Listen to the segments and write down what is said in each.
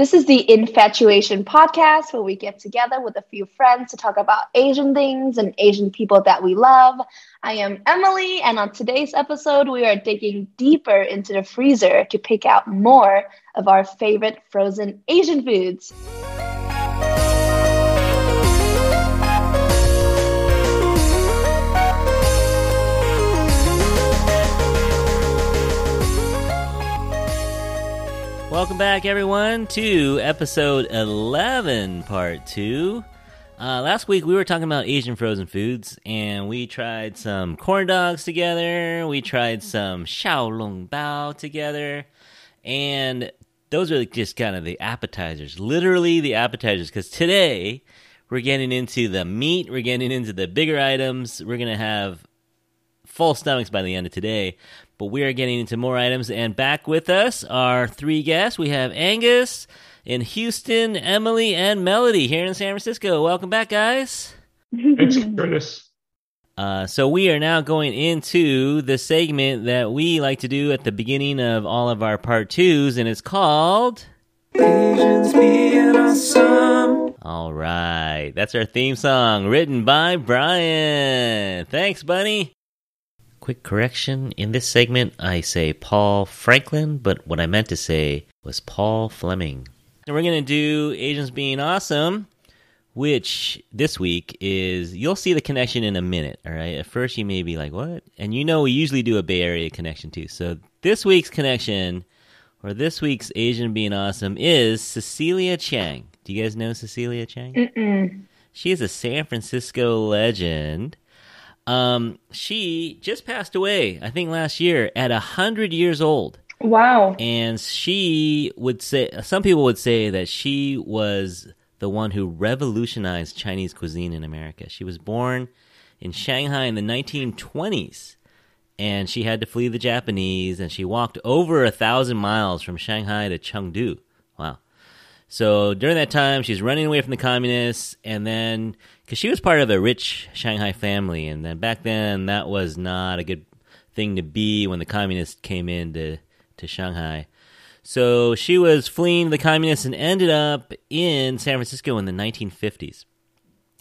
This is the Infatuation podcast, where we get together with a few friends to talk about Asian things and Asian people that we love. I am Emily, and on today's episode, we are digging deeper into the freezer to pick out more of our favorite frozen Asian foods. Welcome back, everyone, to episode 11, part 2. Last week, we were talking about Asian frozen foods, and we tried some corn dogs together, we tried some xiaolong bao together, and those are just kind of the appetizers, literally the appetizers, because today, we're getting into the meat, we're getting into the bigger items, we're going to have full stomachs by the end of today. But we are getting into more items, and back with us are three guests. We have Angus in Houston, Emily, and Melody here in San Francisco. Welcome back, guys. Thanks, Curtis. So we are now going into the segment that we like to do at the beginning of all of our part twos, and it's called... Asians Being Awesome. All right. That's our theme song, written by Brian. Thanks, buddy. Quick correction, in this segment I say Paul Franklin, but what I meant to say was Paul Fleming. And we're going to do Asians Being Awesome, which this week is, you'll see the connection in a minute, all right? At first you may be like, what? And you know we usually do a Bay Area connection too. So this week's connection, or this week's Asian Being Awesome, is Cecilia Chang. Do you guys know Cecilia Chang? Mm-mm. She is a San Francisco legend. She just passed away, I think last year, at 100 years old. Wow. And she would say, some people would say that she was the one who revolutionized Chinese cuisine in America. She was born in Shanghai in the 1920s, and she had to flee the Japanese, and she walked over 1,000 miles from Shanghai to Chengdu. Wow. So during that time, she's running away from the communists, and then, because she was part of a rich Shanghai family, and then back then, that was not a good thing to be when the communists came into to Shanghai. So she was fleeing the communists and ended up in San Francisco in the 1950s.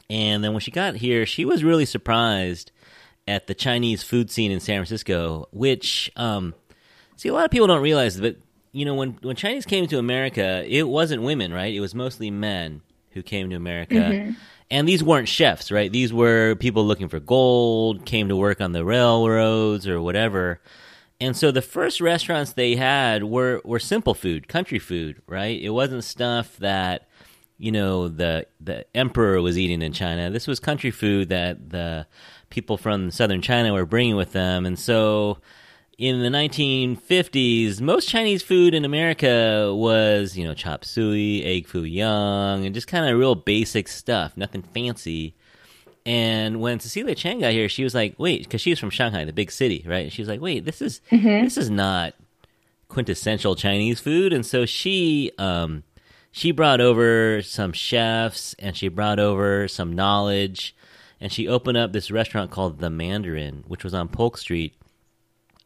And then when she got here, she was really surprised at the Chinese food scene in San Francisco, which, see, a lot of people don't realize, but you know, when Chinese came to America, it wasn't women, right? It was mostly men who came to America. Mm-hmm. And these weren't chefs, right? These were people looking for gold, came to work on the railroads or whatever. And so the first restaurants they had were simple food, country food, right? It wasn't stuff that, you know, the emperor was eating in China. This was country food that the people from southern China were bringing with them. And so... in the 1950s, most Chinese food in America was, you know, chop suey, egg foo young, and just kind of real basic stuff, nothing fancy. And when Cecilia Chang got here, she was like, wait, because she was from Shanghai, the big city, right? And she was like, wait, this is not quintessential Chinese food. And so she brought over some chefs, and she brought over some knowledge, and she opened up this restaurant called The Mandarin, which was on Polk Street.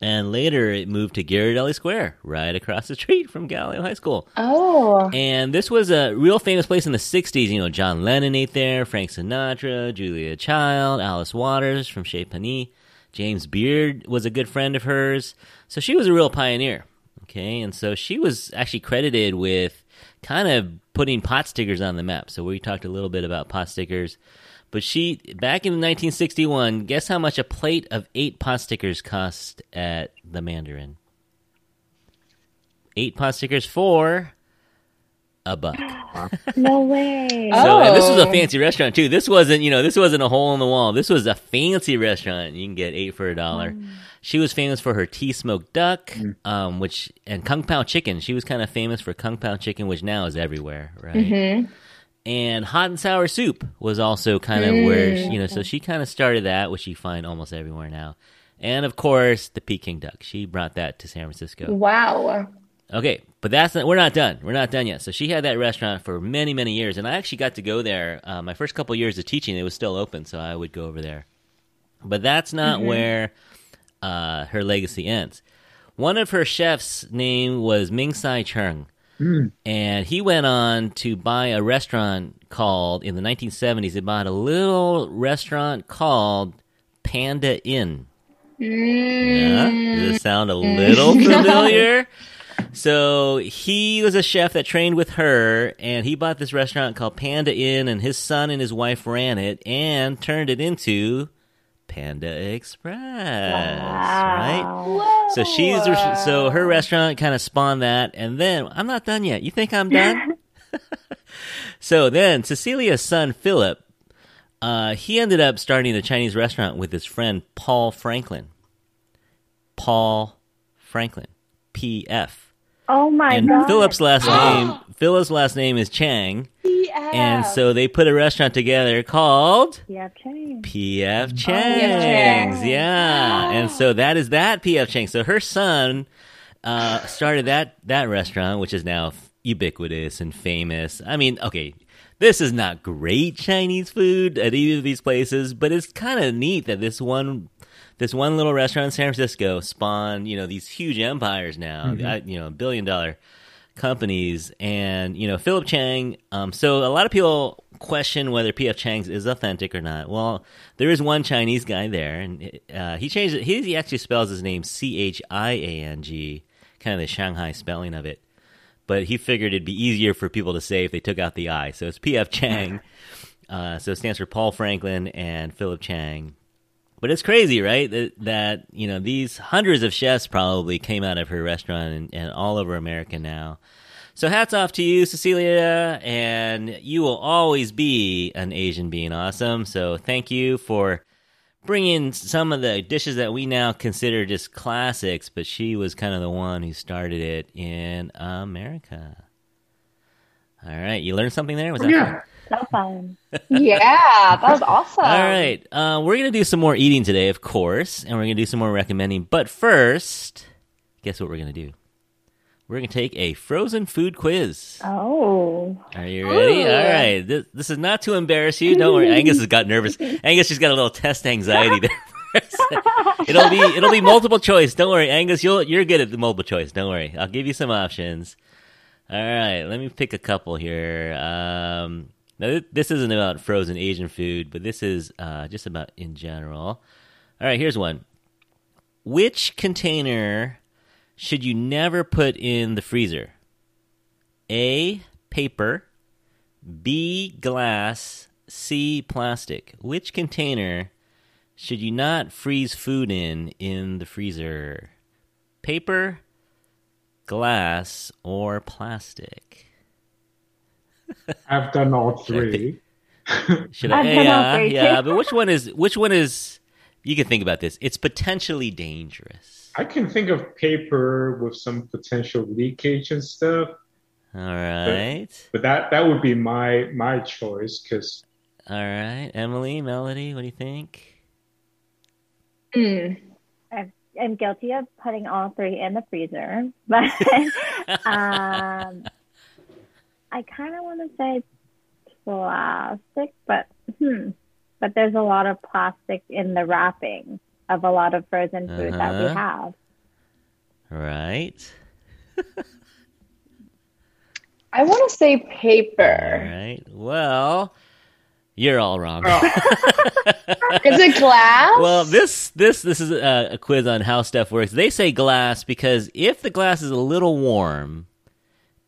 And later, it moved to Ghirardelli Square, right across the street from Galileo High School. Oh. And this was a real famous place in the 60s. You know, John Lennon ate there, Frank Sinatra, Julia Child, Alice Waters from Chez Panisse. James Beard was a good friend of hers. So she was a real pioneer, okay? And so she was actually credited with kind of putting pot stickers on the map. So we talked a little bit about pot stickers. But she, back in 1961, guess how much a plate of 8 pot stickers cost at the Mandarin? 8 pot stickers for $1. No way. So, and this was a fancy restaurant, too. This wasn't, you know, this wasn't a hole in the wall. This was a fancy restaurant. You can get 8 for $1. Mm. She was famous for her tea-smoked duck, which, and kung pao chicken. She was kind of famous for kung pao chicken, which now is everywhere, right? Mm-hmm. And hot and sour soup was also kind of where, you know, so she kind of started that, which you find almost everywhere now. And, of course, the Peking duck. She brought that to San Francisco. Wow. Okay, but that's not, we're not done. We're not done yet. So she had that restaurant for many, many years. And I actually got to go there. My first couple of years of teaching, it was still open, so I would go over there. But that's not where her legacy ends. One of her chefs' name was Ming-Sai Cheung. And he went on to buy a restaurant called, in the 1970s, he bought a little restaurant called Panda Inn. Yeah, does it sound a little familiar? So he was a chef that trained with her, and he bought this restaurant called Panda Inn, and his son and his wife ran it and turned it into Panda Express, right? Whoa. So her restaurant kind of spawned that, and then I'm not done yet. You think I'm done? So then Cecilia's son Philip, he ended up starting a Chinese restaurant with his friend Paul Franklin. Paul Franklin, P.F. Oh my god! And Philip's last name is Chang. P.F. And so they put a restaurant together called P.F. Chang. P.F. Chang's, yeah. And so that is that P.F. Chang. So her son started that restaurant, which is now ubiquitous and famous. I mean, okay. This is not great Chinese food at either of these places, but it's kind of neat that this one little restaurant in San Francisco spawned, these huge empires now, $1 billion companies, and Philip Chang. So a lot of people question whether P.F. Chang's is authentic or not. Well, there is one Chinese guy there, and he changed it. He actually spells his name Chiang, kind of the Shanghai spelling of it. But he figured it'd be easier for people to say if they took out the I. So it's P.F. Chang. So it stands for Paul Franklin and Philip Chang. But it's crazy, right? That these hundreds of chefs probably came out of her restaurant and all over America now. So hats off to you, Cecilia. And you will always be an Asian being awesome. So thank you for bringing some of the dishes that we now consider just classics, but she was kind of the one who started it in America. All right, you learned something there? Was that fun? So fun. Yeah, that was awesome. All right, we're going to do some more eating today, of course, and we're going to do some more recommending. But first, guess what we're going to do? We're going to take a frozen food quiz. Oh. Are you ready? All right. This is not to embarrass you. Don't worry. Angus has got nervous. Angus just got a little test anxiety there. It'll be multiple choice. Don't worry, Angus. You're good at the multiple choice. Don't worry. I'll give you some options. All right. Let me pick a couple here. Now, this isn't about frozen Asian food, but this is just about in general. All right. Here's one. Which container should you never put in the freezer? A, paper. B, glass. C, plastic. Which container should you not freeze food in the freezer? Paper, glass, or plastic? I've done all three. Yeah, but which one is? You can think about this. It's potentially dangerous. I can think of paper with some potential leakage and stuff. All right. But that would be my choice. Cause... All right. Emily, Melody, what do you think? I'm guilty of putting all three in the freezer. But I kind of want to say plastic. But there's a lot of plastic in the wrapping of a lot of frozen food that we have. Right. I want to say paper. All right. Well, you're all wrong. Is it glass? Well, this is a quiz on how stuff works. They say glass because if the glass is a little warm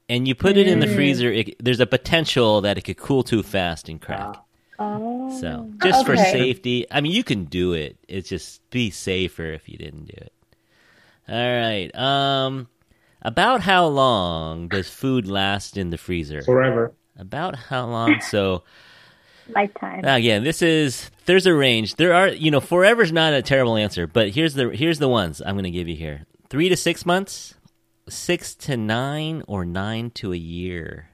and you put it in the freezer, there's a potential that it could cool too fast and crack. Oh. So, just for safety. I mean, you can do it. It's just be safer if you didn't do it. All right. About how long does food last in the freezer? Forever. About how long? So, lifetime. Again, there's a range. There are, forever's not a terrible answer, but here's the ones I'm going to give you here. 3 to 6 months, 6 to 9, or 9 to a year.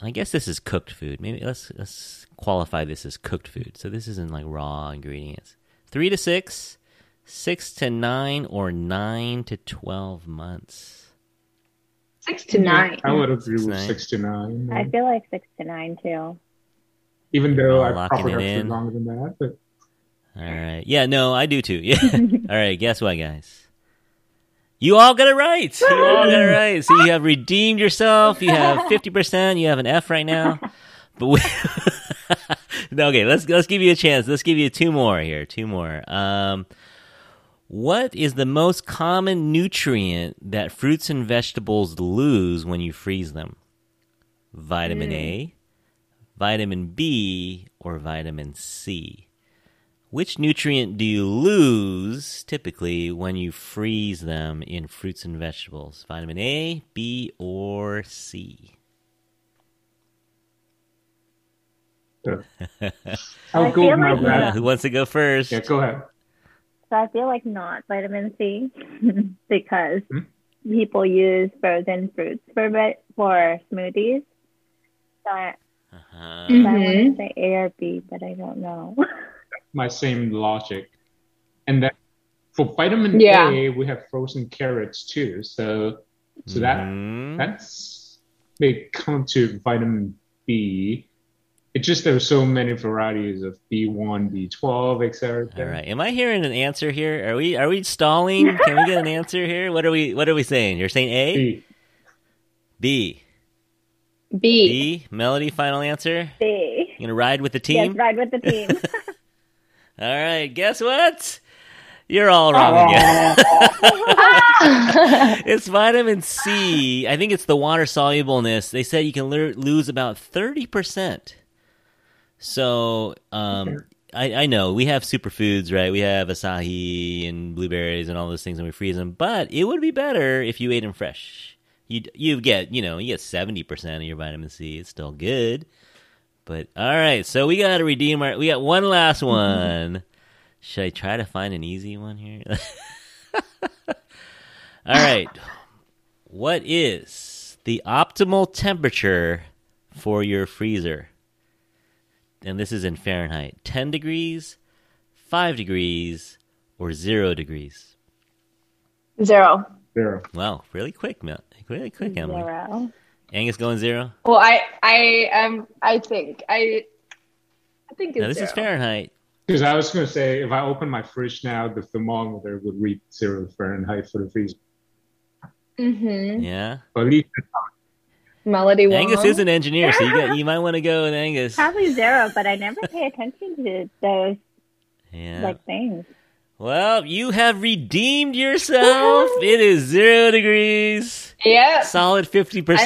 I guess this is cooked food. Maybe let's qualify this as cooked food. So this isn't like raw ingredients. 3 to 6, 6 to 9, or 9 to 12 months. 6 to 9. I would agree with 6 to 9. I feel like 6 to 9 too. Even though I probably have to longer than that. But... All right. Yeah. No, I do too. Yeah. All right. Guess what, guys? You all got it right. You all got it right. So you have redeemed yourself. You have 50%. You have an F right now. But we okay, let's give you a chance. Let's give you two more here. Two more. What is the most common nutrient that fruits and vegetables lose when you freeze them? Vitamin A, vitamin B, or vitamin C? Which nutrient do you lose typically when you freeze them in fruits and vegetables? Vitamin A, B, or C? I'll go with my bad. Who wants to go first? Yeah, go ahead. So I feel like not vitamin C because people use frozen fruits for smoothies. So I want to say A or B, but I don't know. My same logic. And then for vitamin A, we have frozen carrots too. So that's may come to vitamin B. It's just there's so many varieties of B1, B12, etc. All right, am I hearing an answer here? Are we stalling? Can we get an answer here? What are we saying? You're saying A, B. Melody, final answer. B. You gonna ride with the team? Yes, ride with the team. All right, guess what? You're all wrong again. It's vitamin C. I think it's the water solubleness. They said you can lose about 30%. So, I know we have superfoods, right? We have acai and blueberries and all those things, and we freeze them. But it would be better if you ate them fresh. You get, you get 70% of your vitamin C. It's still good. But all right, so we got to redeem our. We got one last one. Should I try to find an easy one here? All right, what is the optimal temperature for your freezer? And this is in Fahrenheit. 10 degrees, 5 degrees, or 0 degrees? Zero. Wow, really quick, Matt. Really quick, Emily. Zero. Angus going zero? Well, I think it's now, this zero. This is Fahrenheit. Because I was going to say, if I open my fridge now, the thermometer would read 0 Fahrenheit for the freezer. Mm-hmm. Yeah. But at least it's not. Melody Wong. Angus is an engineer, so you might want to go with Angus. Probably zero, but I never pay attention to those things. Well, you have redeemed yourself. It is 0 degrees. Yeah. Solid 50%.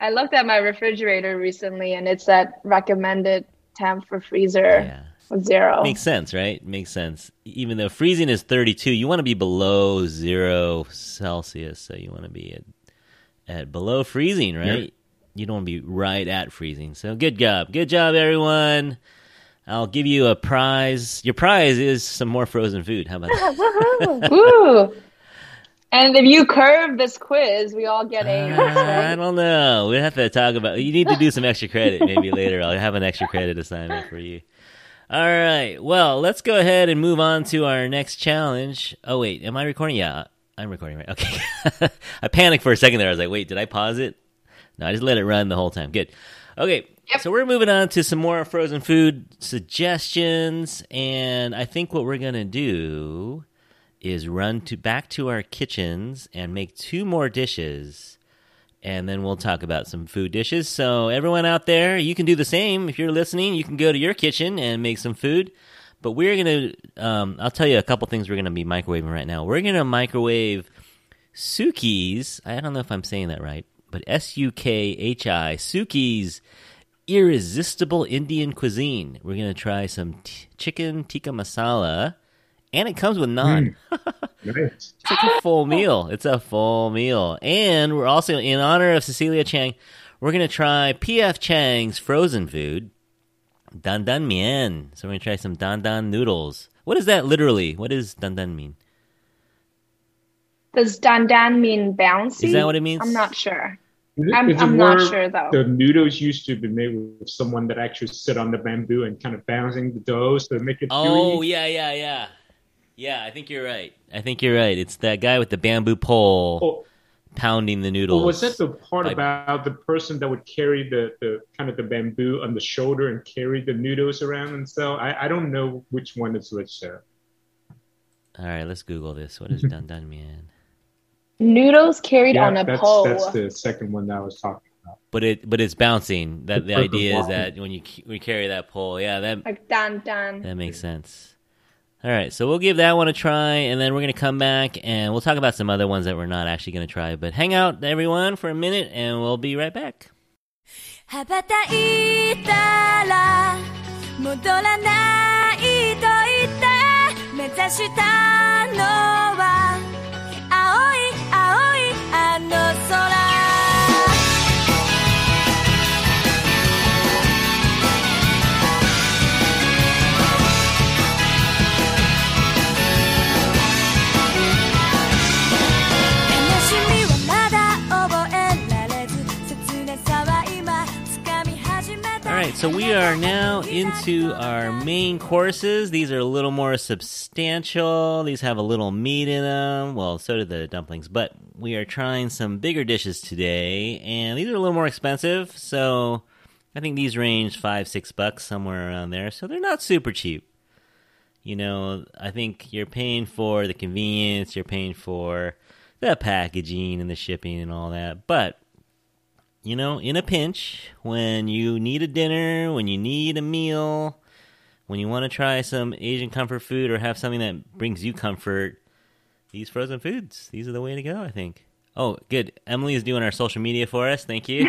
I looked at my refrigerator recently, and it's at recommended temp for freezer. Yeah. Zero. Makes sense, right? Makes sense. Even though freezing is 32, you want to be below 0 Celsius, so you want to be at below freezing, right? Yep. You don't want to be right at freezing. So good job, everyone. I'll give you a prize. Your prize is some more frozen food. How about that? Woo! And if you curve this quiz, we all get A's. Right? I don't know. We have to talk about. You need to do some extra credit maybe later. I'll have an extra credit assignment for you. All right, well, let's go ahead and move on to our next challenge. Oh, wait, am I recording? Yeah, I'm recording, right? Okay. I panicked for a second there. I was like, wait, did I pause it? No, I just let it run the whole time. Good. Okay, so we're moving on to some more frozen food suggestions, and I think what we're going to do is run back to our kitchens and make two more dishes, and then we'll talk about some food dishes. So everyone out there, you can do the same. If you're listening, you can go to your kitchen and make some food. But we're going to, I'll tell you a couple things we're going to be microwaving right now. We're going to microwave Suki's, I don't know if I'm saying that right, but Sukhi, Suki's Irresistible Indian Cuisine. We're going to try some chicken tikka masala. And it comes with naan. Nice. It's like a full meal. It's a full meal. And we're also, in honor of Cecilia Chang, we're going to try P.F. Chang's frozen food, Dandan Mian. So we're going to try some Dandan noodles. What is that literally? What does Dandan mean? Does Dandan mean bouncy? Is that what it means? I'm not sure. I'm not sure, though. The noodles used to be made with someone that actually sit on the bamboo and kind of bouncing the dough so they make it gooey. Yeah. Yeah, I think you're right. It's that guy with the bamboo pole pounding the noodles. Well, was that the part about the person that would carry the kind of the bamboo on the shoulder and carry the noodles around and so? I don't know which one is which there. All right, let's Google this. What is Dandan Mian? Noodles carried on a pole. That's the second one that I was talking about. But it's bouncing. That the idea is that when you carry that pole, that like dandan. That makes sense. All right, so we'll give that one a try, and then we're going to come back, and we'll talk about some other ones that we're not actually going to try. But hang out, everyone, for a minute, and we'll be right back. So we are now into our main courses. These are a little more substantial. These have a little meat in them. Well, so do the dumplings. But we are trying some bigger dishes today, and these are a little more expensive. So I think these range $5-6, somewhere around there. So they're not super cheap. You know, I think you're paying for the convenience, you're paying for the packaging and the shipping and all that. But you know, in a pinch, when you need a dinner, when you need a meal, when you want to try some Asian comfort food or have something that brings you comfort, these frozen foods, these are the way to go, I think. Oh, good. Emily is doing our social media for us. Thank you.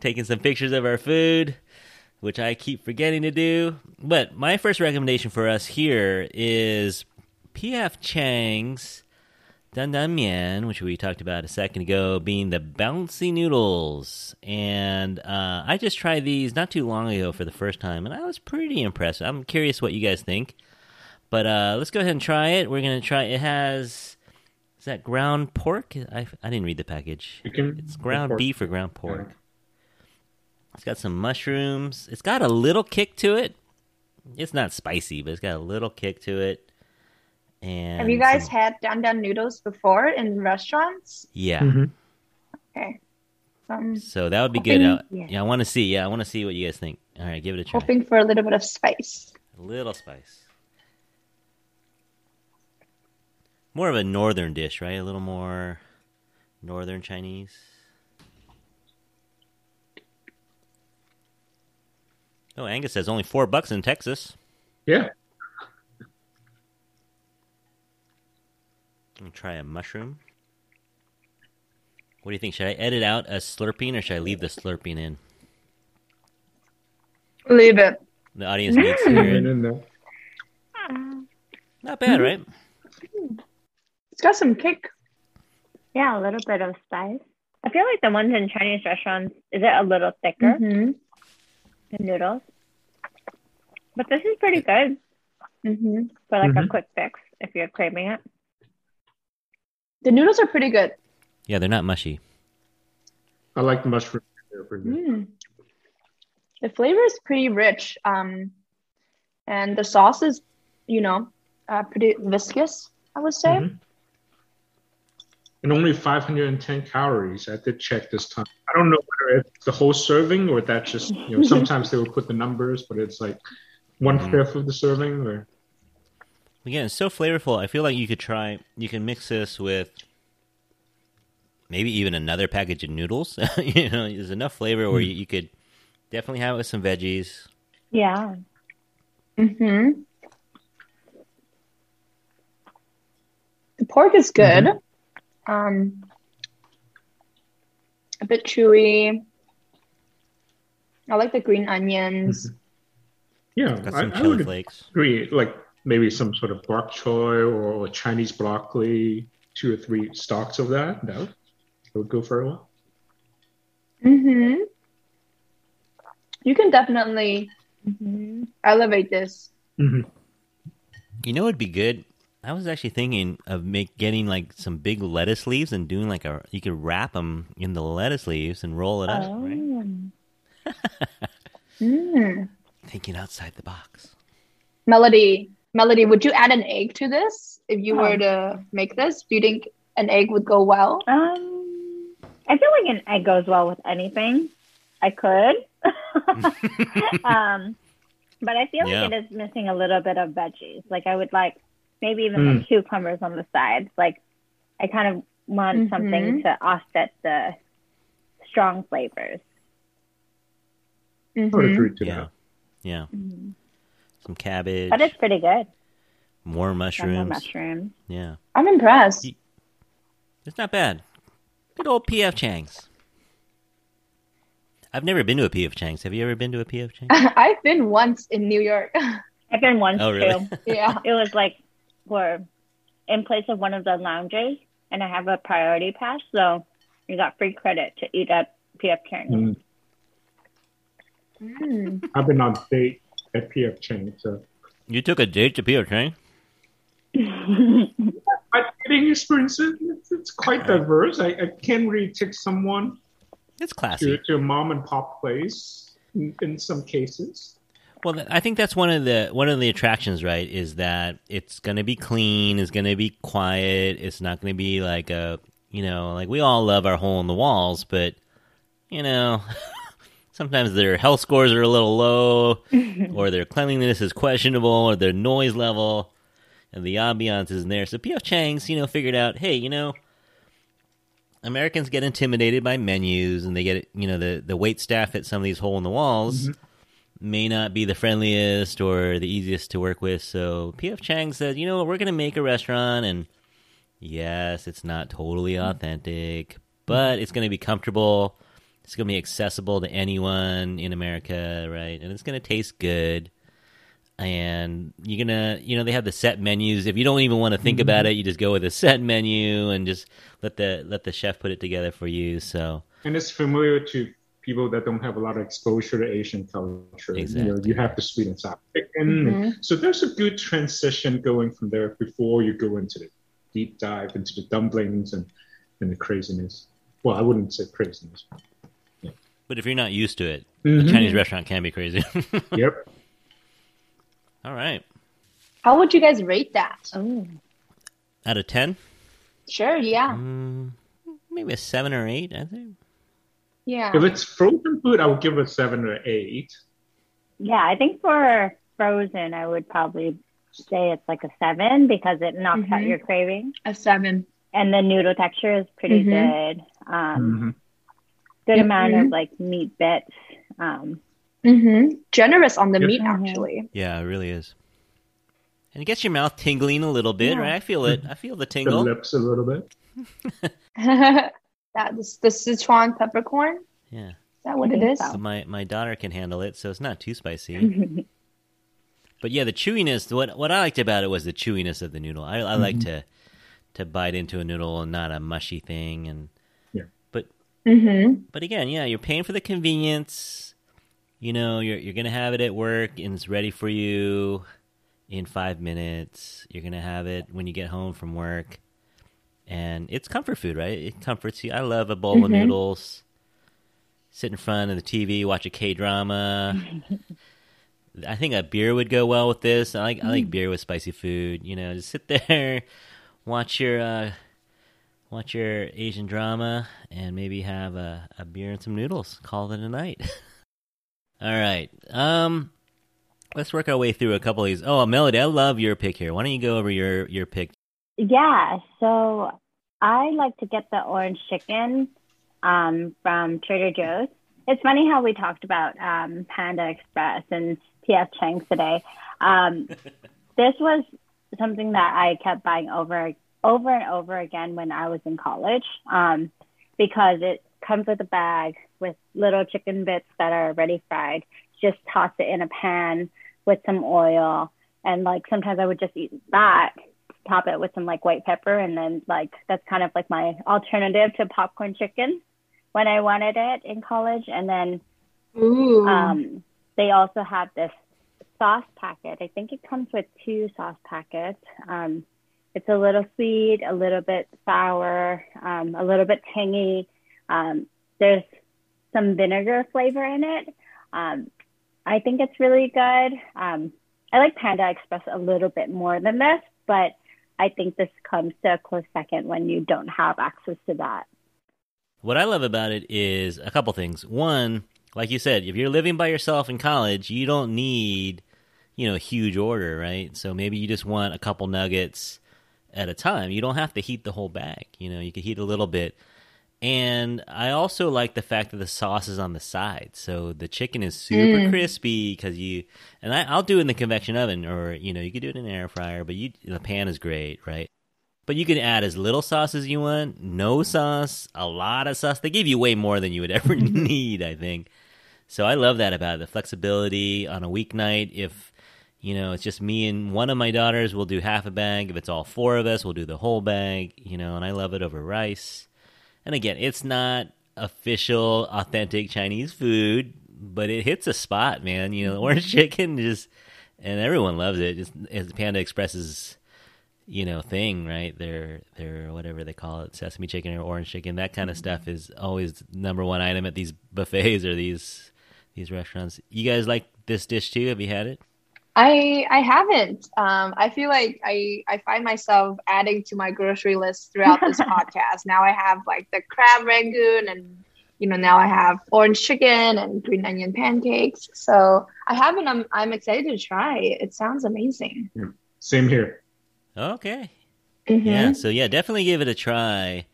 Taking some pictures of our food, which I keep forgetting to do. But my first recommendation for us here is P.F. Chang's Dandan Mian, which we talked about a second ago, being the bouncy noodles. And I just tried these not too long ago for the first time, and I was pretty impressed. I'm curious what you guys think. But let's go ahead and try it. We're going to try it. It has, is that ground pork? I didn't read the package. It's ground beef or ground pork. Yeah. It's got some mushrooms. It's got a little kick to it. It's not spicy, but it's got a little kick to it. And have you guys had dandan noodles before in restaurants? Yeah. Mm-hmm. Okay. So that would be good. I want to see. Yeah, I want to see what you guys think. All right, give it a try. Hoping for a little bit of spice. A little spice. More of a northern dish, right? A little more northern Chinese. Oh, Angus says only $4 in Texas. Yeah. I'm going to try a mushroom. What do you think? Should I edit out a slurping or should I leave the slurping in? Leave it. The audience needs to hear it. In there. Not bad, right? It's got some kick. Yeah, a little bit of spice. I feel like the ones in Chinese restaurants, is it a little thicker? Mm-hmm. The noodles. But this is pretty good. Mm-hmm. For like a quick fix if you're craving it. The noodles are pretty good. Yeah, they're not mushy. I like the mushroom. They're pretty good. The flavor is pretty rich. And the sauce is, pretty viscous, I would say. Mm-hmm. And only 510 calories. I did check this time. I don't know whether it's the whole serving or that's just, sometimes they would put the numbers, but it's like 1/5 of the serving or... Again, it's so flavorful. I feel like you can mix this with maybe even another package of noodles. There's enough flavor where you could definitely have it with some veggies. Yeah. Mm-hmm. The pork is good. Mm-hmm. A bit chewy. I like the green onions. Mm-hmm. Yeah. Got some chili flakes. Agree. Like, maybe some sort of bok choy or Chinese broccoli, 2 or 3 stalks of that. No, it would go for a while. Mm-hmm. You can definitely elevate this. Mm-hmm. You know it'd be good? I was actually thinking of getting like some big lettuce leaves and doing like you could wrap them in the lettuce leaves and roll it up. Right? Thinking outside the box. Melody, would you add an egg to this if you were to make this? Do you think an egg would go well? I feel like an egg goes well with anything. I could. But I feel like it is missing a little bit of veggies. Like, I would like maybe even the cucumbers on the side. Like, I kind of want something to offset the strong flavors. I would agree to that. Yeah. Mm-hmm. Some cabbage. But it's pretty good. More mushrooms. More mushrooms. Yeah. I'm impressed. It's not bad. Good old P.F. Chang's. I've never been to a P.F. Chang's. Have you ever been to a P.F. Chang's? I've been once in New York. I've been once, too. Yeah. It was like we're in place of one of the lounges, and I have a priority pass, so you got free credit to eat at P.F. Chang's. Mm. Mm. I've been on date at P.F. Chang's. So. You took a date to P.F. Chang's? My dating experience, it's quite diverse. I can't really take someone... It's classy. To a mom and pop place in some cases. Well, I think that's one of the attractions, right? Is that it's going to be clean, it's going to be quiet, it's not going to be like a, you know, like we all love our hole in the walls, but you know, sometimes their health scores are a little low, or their cleanliness is questionable, or their noise level, and the ambiance isn't there. So P.F. Chang's, you know, figured out, hey, you know. Americans get intimidated by menus, and they get, you know, the wait staff at some of these hole-in-the-walls may not be the friendliest or the easiest to work with. So P.F. Chang said, you know what, we're going to make a restaurant, and yes, it's not totally authentic, but it's going to be comfortable. It's going to be accessible to anyone in America, right? And it's going to taste good. And you're going to, you know, they have the set menus. If you don't even want to think about it, you just go with a set menu and just let the chef put it together for you. So, and it's familiar to people that don't have a lot of exposure to Asian culture. Exactly. You know, you have to sweeten sour chicken. So there's a good transition going from there before you go into the deep dive, into the dumplings and the craziness. Well, I wouldn't say craziness. Yeah. But if you're not used to it, a Chinese restaurant can be crazy. Yep. All right. How would you guys rate that? Oh. Out of 10? Sure, yeah. Maybe a 7 or 8, I think. Yeah. If it's frozen food, I would give it a 7 or 8. Yeah, I think for frozen, I would probably say it's like a 7 because it knocks out your craving. A 7. And the noodle texture is pretty good. Good amount of like meat bits. Generous on the meat, actually. Yeah, it really is. And it gets your mouth tingling a little bit, right? I feel it. I feel the tingle. The lips a little bit. That's the Sichuan peppercorn? Yeah. Is that what it is? So my daughter can handle it, so it's not too spicy. But yeah, the chewiness, what I liked about it was the chewiness of the noodle. I like to bite into a noodle and not a mushy thing. And But again, yeah, you're paying for the convenience. You know, you're going to have it at work, and it's ready for you in 5 minutes. You're going to have it when you get home from work. And it's comfort food, right? It comforts you. I love a bowl of noodles. Sit in front of the TV, watch a K-drama. I think a beer would go well with this. I like beer with spicy food. You know, just sit there, watch your Asian drama, and maybe have a beer and some noodles. Call it a night. All right. Let's work our way through a couple of these. Oh, Melody, I love your pick here. Why don't you go over your pick? Yeah. So I like to get the orange chicken from Trader Joe's. It's funny how we talked about Panda Express and P.F. Chang's today. This was something that I kept buying over and over again when I was in college because it comes with a bag with little chicken bits that are already fried. Just toss it in a pan with some oil. And like, sometimes I would just eat that, top it with some like white pepper. And then like, that's kind of like my alternative to popcorn chicken when I wanted it in college. And then they also have this sauce packet. I think it comes with 2 sauce packets. It's a little sweet, a little bit sour, a little bit tangy. There's some vinegar flavor in it. I think it's really good. I like Panda Express a little bit more than this, but I think this comes to a close second when you don't have access to that. What I love about it is a couple things. One, like you said, if you're living by yourself in college, you don't need you know, a huge order, right? So maybe you just want a couple nuggets at a time. You don't have to heat the whole bag. You know, you could heat a little bit. And I also like the fact that the sauce is on the side. So the chicken is super crispy because you, and I'll do it in the convection oven, or, you know, you could do it in an air fryer, but the pan is great, right? But you can add as little sauce as you want, no sauce, a lot of sauce. They give you way more than you would ever need, I think. So I love that about it, the flexibility on a weeknight. If, you know, it's just me and one of my daughters, we'll do half a bag. If it's all four of us, we'll do the whole bag, you know, and I love it over rice. And again, it's not official, authentic Chinese food, but it hits a spot, man. You know, the orange chicken just, and everyone loves it. It's Panda Express's, you know, thing, right? Their whatever they call it, sesame chicken or orange chicken, that kind of stuff is always number one item at these buffets or these restaurants. You guys like this dish too? Have you had it? I haven't. I feel like I find myself adding to my grocery list throughout this podcast. Now I have like the crab rangoon, and you know, now I have orange chicken and green onion pancakes. So I haven't. I'm excited to try. It sounds amazing. Yeah. Same here. Okay. Mm-hmm. Yeah. So yeah, definitely give it a try.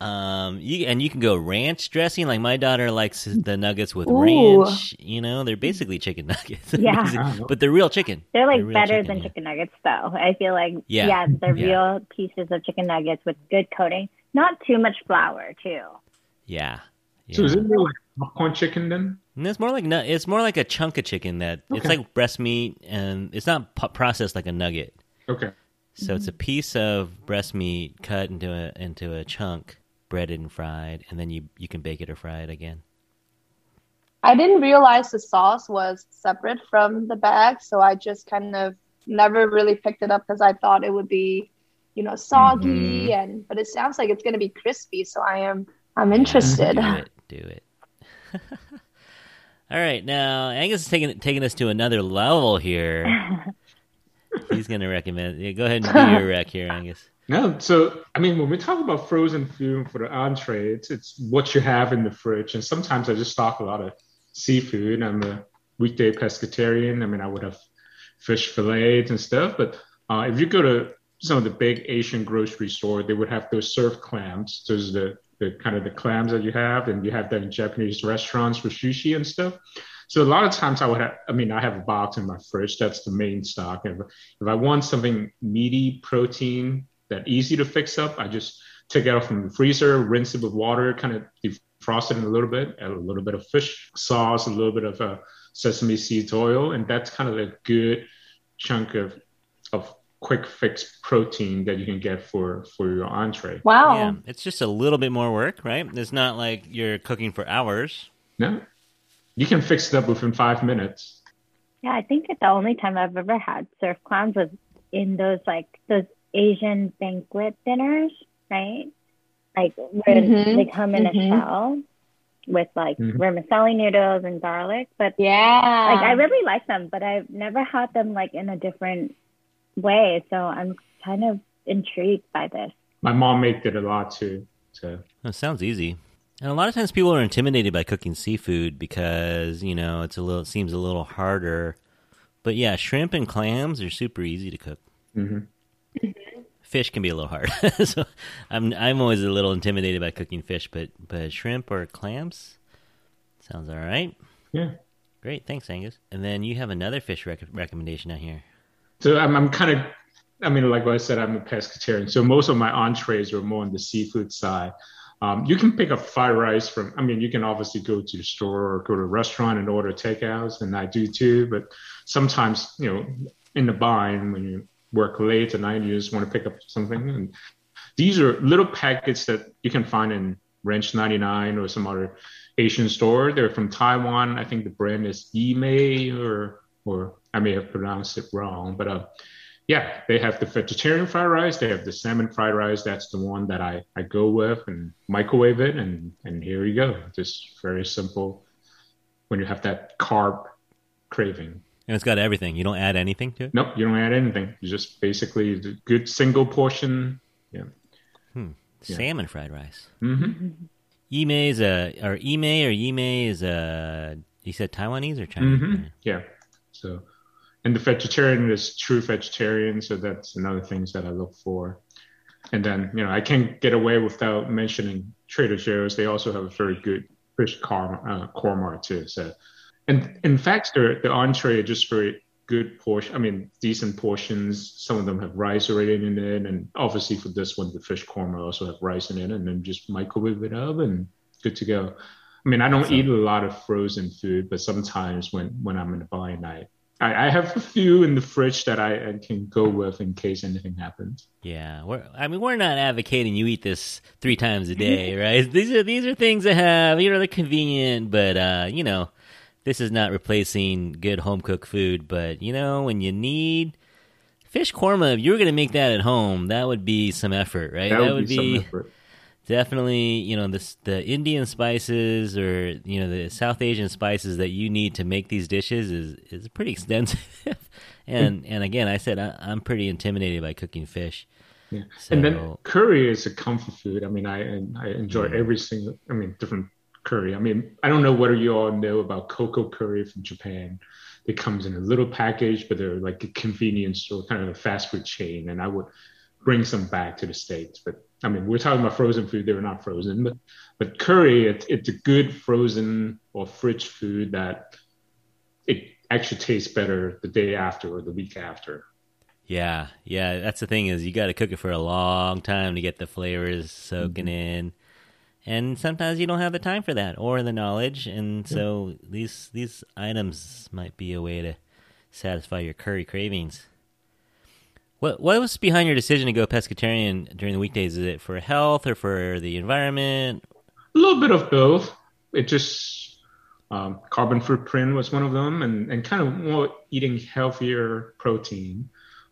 You can go ranch dressing. Like my daughter likes the nuggets with ranch. You know, they're basically chicken nuggets. Yeah, but they're real chicken. They're like better than chicken nuggets, though. I feel like they're real pieces of chicken nuggets with good coating, not too much flour, too. Yeah. So is it more like popcorn chicken then? And it's more like a chunk of chicken that it's like breast meat, and it's not processed like a nugget. Okay. So it's a piece of breast meat cut into a chunk, breaded and fried, and then you can bake it or fry it again. I didn't realize the sauce was separate from the bag, so I just kind of never really picked it up because I thought it would be, you know, soggy, but it sounds like it's going to be crispy, so I'm interested. Do it. All right, now Angus is taking us to another level here. He's going to recommend it. Yeah, go ahead and do your rec here, Angus. No, so, I mean, when we talk about frozen food for the entree, it's what you have in the fridge. And sometimes I just stock a lot of seafood. I'm a weekday pescatarian. I mean, I would have fish fillets and stuff. But if you go to some of the big Asian grocery store, they would have those surf clams. Those are the kind of the clams that you have. And you have that in Japanese restaurants with sushi and stuff. So a lot of times I have a box in my fridge. That's the main stock. If I want something meaty, protein, that easy to fix up, I just take it out from the freezer, rinse it with water, kind of defrost it in a little bit, add a little bit of fish sauce, a little bit of sesame seed oil. And that's kind of a good chunk of quick fix protein that you can get for your entree. Wow. Yeah, it's just a little bit more work, right? It's not like you're cooking for hours. No. You can fix it up within 5 minutes. Yeah, I think the only time I've ever had surf clams was in those Asian banquet dinners, right? Like where they come in a shell with like vermicelli noodles and garlic. But yeah, like I really like them, but I've never had them like in a different way. So I'm kind of intrigued by this. My mom made it a lot too. So that sounds easy. And a lot of times people are intimidated by cooking seafood because, you know, it seems a little harder. But yeah, shrimp and clams are super easy to cook. Mm-hmm. Fish can be a little hard. So I'm always a little intimidated by cooking fish, but shrimp or clams sounds all right. Yeah. Great. Thanks, Angus. And then you have another fish recommendation out here. So I'm kind of, I mean, like what I said, I'm a pescatarian. So most of my entrees are more on the seafood side. You can pick up fried rice you can obviously go to the store or go to a restaurant and order takeouts, and I do too. But sometimes, you know, in the bind when you work late at night, you just want to pick up something. And these are little packets that you can find in Ranch 99 or some other Asian store. They're from Taiwan. I think the brand is Yimei, or I may have pronounced it wrong, but yeah, they have the vegetarian fried rice. They have the salmon fried rice. That's the one that I go with and microwave it. And here you go. Just very simple when you have that carb craving. And it's got everything. You don't add anything to it? Nope, you don't add anything. You just basically a good single portion. Yeah. Salmon fried rice. Mm-hmm. Yimei is a, you said Taiwanese or Chinese? Mm-hmm. Yeah. So... And the vegetarian is true vegetarian. So that's another thing that I look for. And then, you know, I can't get away without mentioning Trader Joe's. They also have a very good fish korma too. So, and in fact, the entree are just very good portion. I mean, decent portions. Some of them have rice already in it. And obviously for this one, the fish korma also have rice in it, and then just microwave it up and good to go. I mean, I don't eat a lot of frozen food, but sometimes when I'm in a buying night, I have a few in the fridge that I can go with in case anything happens. Yeah, we're not advocating you eat this 3 times a day, right? These are things that have, you know, they're convenient, but you know, this is not replacing good home cooked food. But you know, when you need fish korma, if you were going to make that at home, that would be some effort, right? That would be some effort. Definitely, you know, the Indian spices or, you know, the South Asian spices that you need to make these dishes is pretty extensive. and again, I said, I'm pretty intimidated by cooking fish. Yeah. So, and then curry is a comfort food. I mean, I enjoy every single, I mean, different curry. I mean, I don't know whether you all know about coco curry from Japan. It comes in a little package, but they're like a convenience store, kind of a fast food chain. And I would bring some back to the States, but I mean, we're talking about frozen food. They were not frozen, but curry, it's a good frozen or fridge food that it actually tastes better the day after or the week after. Yeah. That's the thing is you got to cook it for a long time to get the flavors soaking in. And sometimes you don't have the time for that or the knowledge. And so these items might be a way to satisfy your curry cravings. What was behind your decision to go pescatarian during the weekdays? Is it for health or for the environment? A little bit of both. It just carbon footprint was one of them, and kind of more eating healthier protein.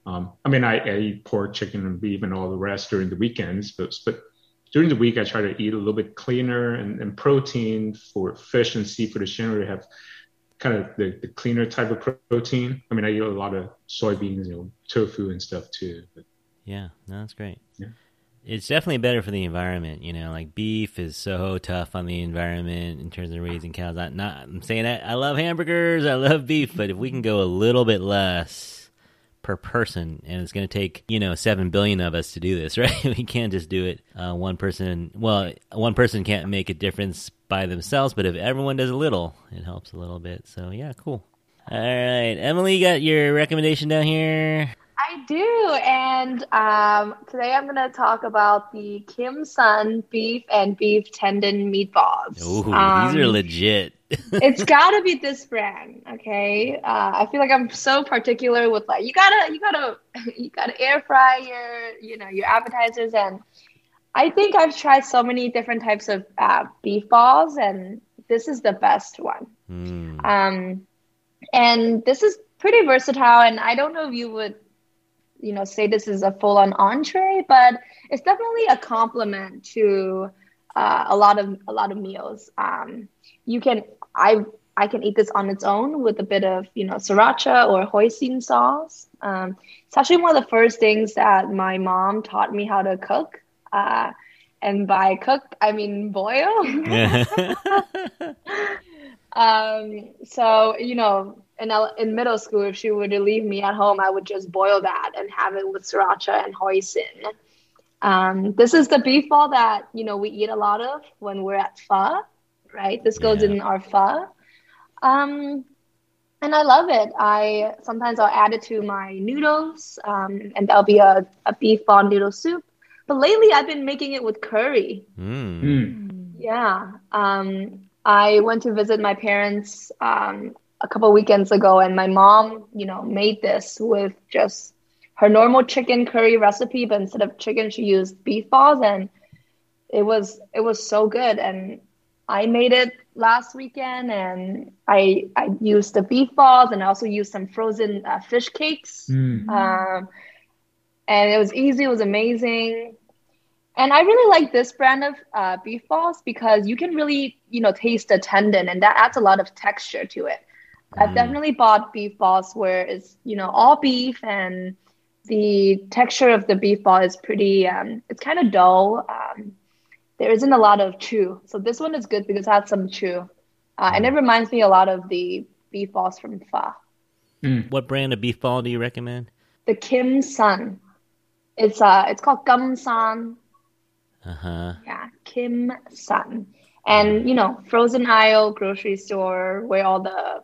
I mean, I eat pork, chicken, and beef, and all the rest during the weekends, but during the week I try to eat a little bit cleaner, and protein for fish and seafood is generally have kind of the cleaner type of protein. I mean, I eat a lot of soybeans, you know, tofu and stuff too. But. Yeah, no, that's great. Yeah. It's definitely better for the environment, you know, like beef is so tough on the environment in terms of raising cows. I'm saying that I love hamburgers, I love beef, but if we can go a little bit less per person, and it's going to take, you know, 7 billion of us to do this, right? We can't just do it one person can't make a difference by themselves, but if everyone does a little, it helps a little bit. So yeah, cool. All right, Emily, you got your recommendation down here? I do, and today I'm going to talk about the Kim Son beef and beef tendon meatballs. Ooh, these are legit. It's got to be this brand, okay? I feel like I'm so particular with, like, you gotta air fry your appetizers, and I think I've tried so many different types of beef balls, and this is the best one. And this is pretty versatile, and I don't know if you would, you know, say this is a full-on entree, but it's definitely a complement to a lot of meals. I can eat this on its own with a bit of, you know, sriracha or hoisin sauce. It's actually one of the first things that my mom taught me how to cook. And by cook, I mean boil. So, you know, in middle school, if she would leave me at home, I would just boil that and have it with sriracha and hoisin. This is the beef ball that, you know, we eat a lot of when we're at pho, right? This goes in our pho. And I love it. Sometimes I'll add it to my noodles, and that'll be a beef ball noodle soup. But lately, I've been making it with curry. Yeah. I went to visit my parents a couple weekends ago, and my mom, you know, made this with just her normal chicken curry recipe, but instead of chicken, she used beef balls, and it was so good. And I made it last weekend, and I used the beef balls, and I also used some frozen fish cakes. And it was easy. It was amazing. And I really like this brand of beef balls because you can really, you know, taste the tendon, and that adds a lot of texture to it. I've definitely bought beef balls where it's, you know, all beef, and the texture of the beef ball is pretty, it's kind of dull. There isn't a lot of chew. So this one is good because it has some chew. And it reminds me a lot of the beef balls from pho. What brand of beef ball do you recommend? The Kim Son. It's called Gum San. Uh-huh. Yeah, Kim Son. And, you know, frozen aisle, grocery store, where all the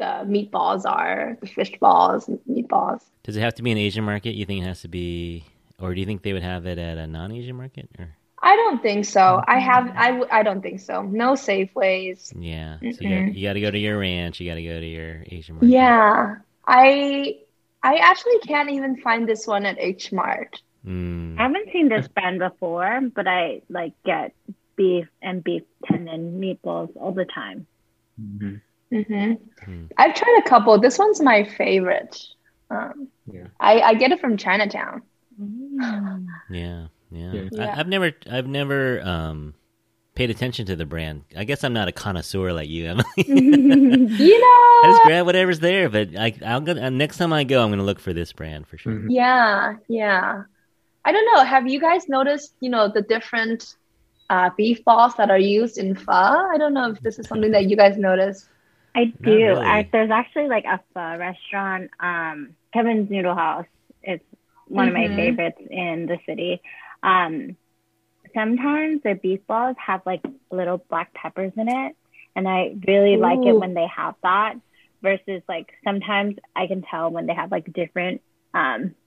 meatballs are, the fish balls, meatballs. Does it have to be an Asian market? You think it has to be, or do you think they would have it at a non-Asian market? Or? I don't think so. I don't think so. No Safeways. Yeah. So you got to go to your ranch. You got to go to your Asian market. Yeah. I actually can't even find this one at H Mart. I haven't seen this brand before, but I get beef and beef tendon meatballs all the time. I've tried a couple. This one's my favorite. I get it from Chinatown. Yeah. I've never paid attention to the brand. I guess I'm not a connoisseur like you, Emily. I just grab whatever's there. But next time I go, I'm gonna look for this brand for sure. Yeah. I don't know. Have you guys noticed? You know, the different beef balls that are used in pho. I don't know if this is something that you guys notice. I do. Really. There's actually a pho restaurant, Kevin's Noodle House. It's one of my favorites in the city. Sometimes their beef balls have little black peppers in it, and I really like it when they have that. Versus sometimes I can tell when they have different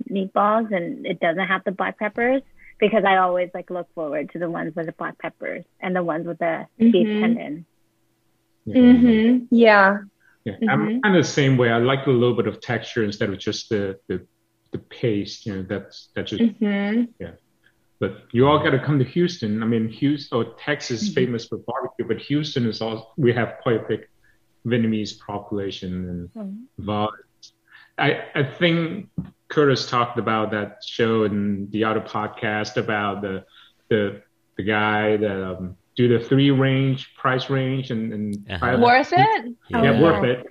meatballs and it doesn't have the black peppers. Because I always look forward to the ones with the black peppers and the ones with the beef tendon. I'm kind of the same way. I like a little bit of texture instead of just the paste. You know, that's just But you all got to come to Houston. I mean, Houston or Texas is famous for barbecue, but Houston is also we have quite a big Vietnamese population and I think Curtis talked about that show and the other podcast about the guy that do the price range and worth it. Worth it.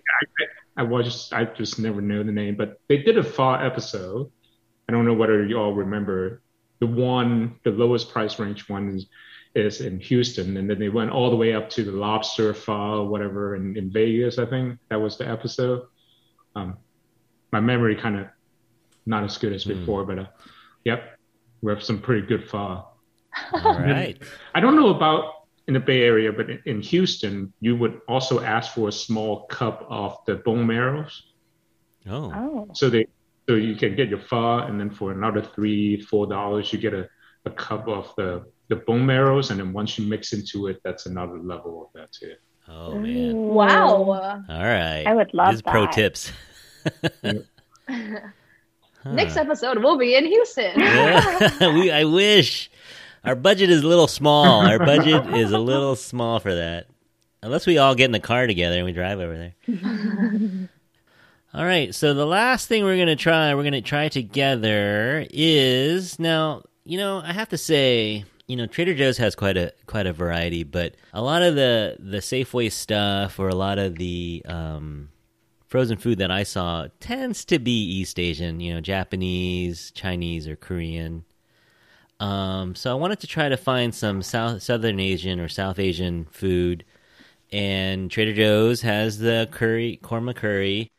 I just never know the name, but they did a fall episode. I don't know whether you all remember the lowest price range one is in Houston, and then they went all the way up to the lobster fall, whatever, in Vegas. I think that was the episode. My memory kind of. Not as good as before, but we have some pretty good pho. All right. I don't know about in the Bay Area, but in Houston, you would also ask for a small cup of the bone marrows. Oh. So you can get your pho, and then for another $3-4, you get a cup of the bone marrows, and then once you mix into it, that's another level of that too. Oh man! Wow. All right. I would love that. Pro tips. Huh. Next episode, we'll be in Houston. I wish. Our budget is a little small. For that. Unless we all get in the car together and we drive over there. All right. So the last thing we're going to try together is, now, you know, I have to say, you know, Trader Joe's has quite a variety, but a lot of the Safeway stuff or a lot of the frozen food that I saw tends to be East Asian, you know, Japanese, Chinese, or Korean. So I wanted to try to find some Southern Asian or South Asian food. And Trader Joe's has the korma curry.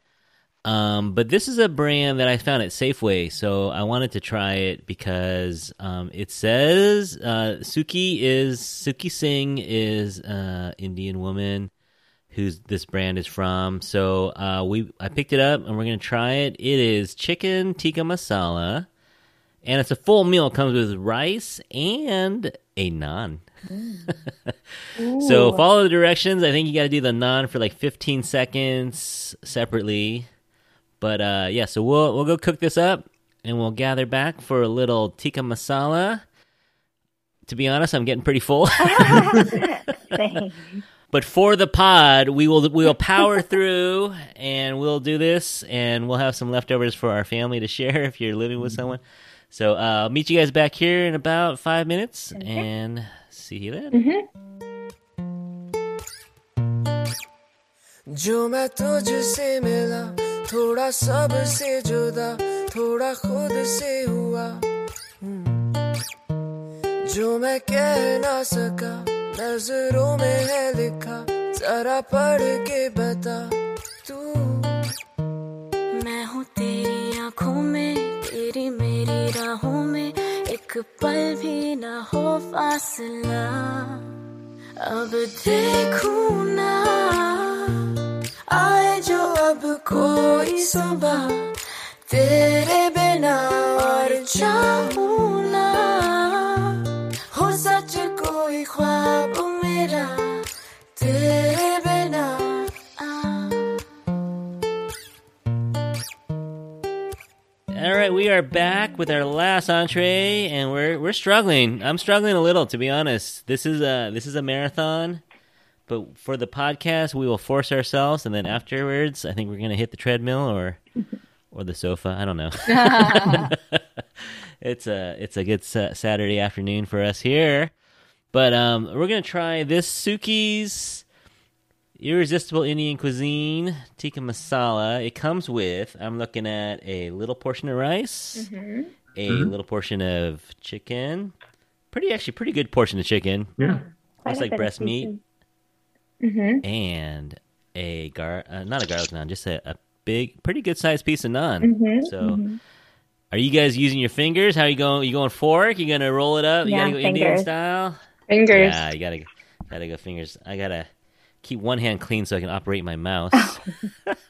But this is a brand that I found at Safeway, so I wanted to try it because it says Suki Singh is an Indian woman. Who's this brand is from? So I picked it up and we're gonna try it. It is chicken tikka masala, and it's a full meal. It comes with rice and a naan. So follow the directions. I think you got to do the naan for 15 seconds separately. But so we'll go cook this up and we'll gather back for a little tikka masala. To be honest, I'm getting pretty full. Thanks. But for the pod, we will power through, and we'll do this, and we'll have some leftovers for our family to share if you're living with someone. So I'll meet you guys back here in about 5 minutes, and see you then. जो मैं तुझसे मिला थोड़ा सब से जुदा थोड़ा खुद से हुआ जो मैं कह ना सका नजरों में है लिखा जरा पढ़ के बता तू ना हो मैं एक पल भी ना हो फासला अब देखूं ना आए जो अब कोई सुबह तेरे बिना और जाऊं ना हो सच कोई ख्वाब मेरा तेरे बिना All right, we are back with our last entree, and we're struggling. I'm struggling a little, to be honest. This is a marathon, but for the podcast, we will force ourselves, and then afterwards, I think we're gonna hit the treadmill or the sofa. I don't know. It's a good Saturday afternoon for us here, but we're gonna try this Suki's Irresistible Indian Cuisine, tikka masala. It comes with, I'm looking at a little portion of rice, mm-hmm. a mm-hmm. little portion of chicken. Pretty good portion of chicken. Yeah. It's like breast meat. Mm-hmm. And a not a garlic naan, just a big, pretty good sized piece of naan. Mm-hmm. So mm-hmm. are you guys using your fingers? How are you going? You going fork? You going to roll it up? Yeah, you got to go Indian style? Fingers. Yeah, you got to go fingers. I got to keep one hand clean so I can operate my mouse. Let's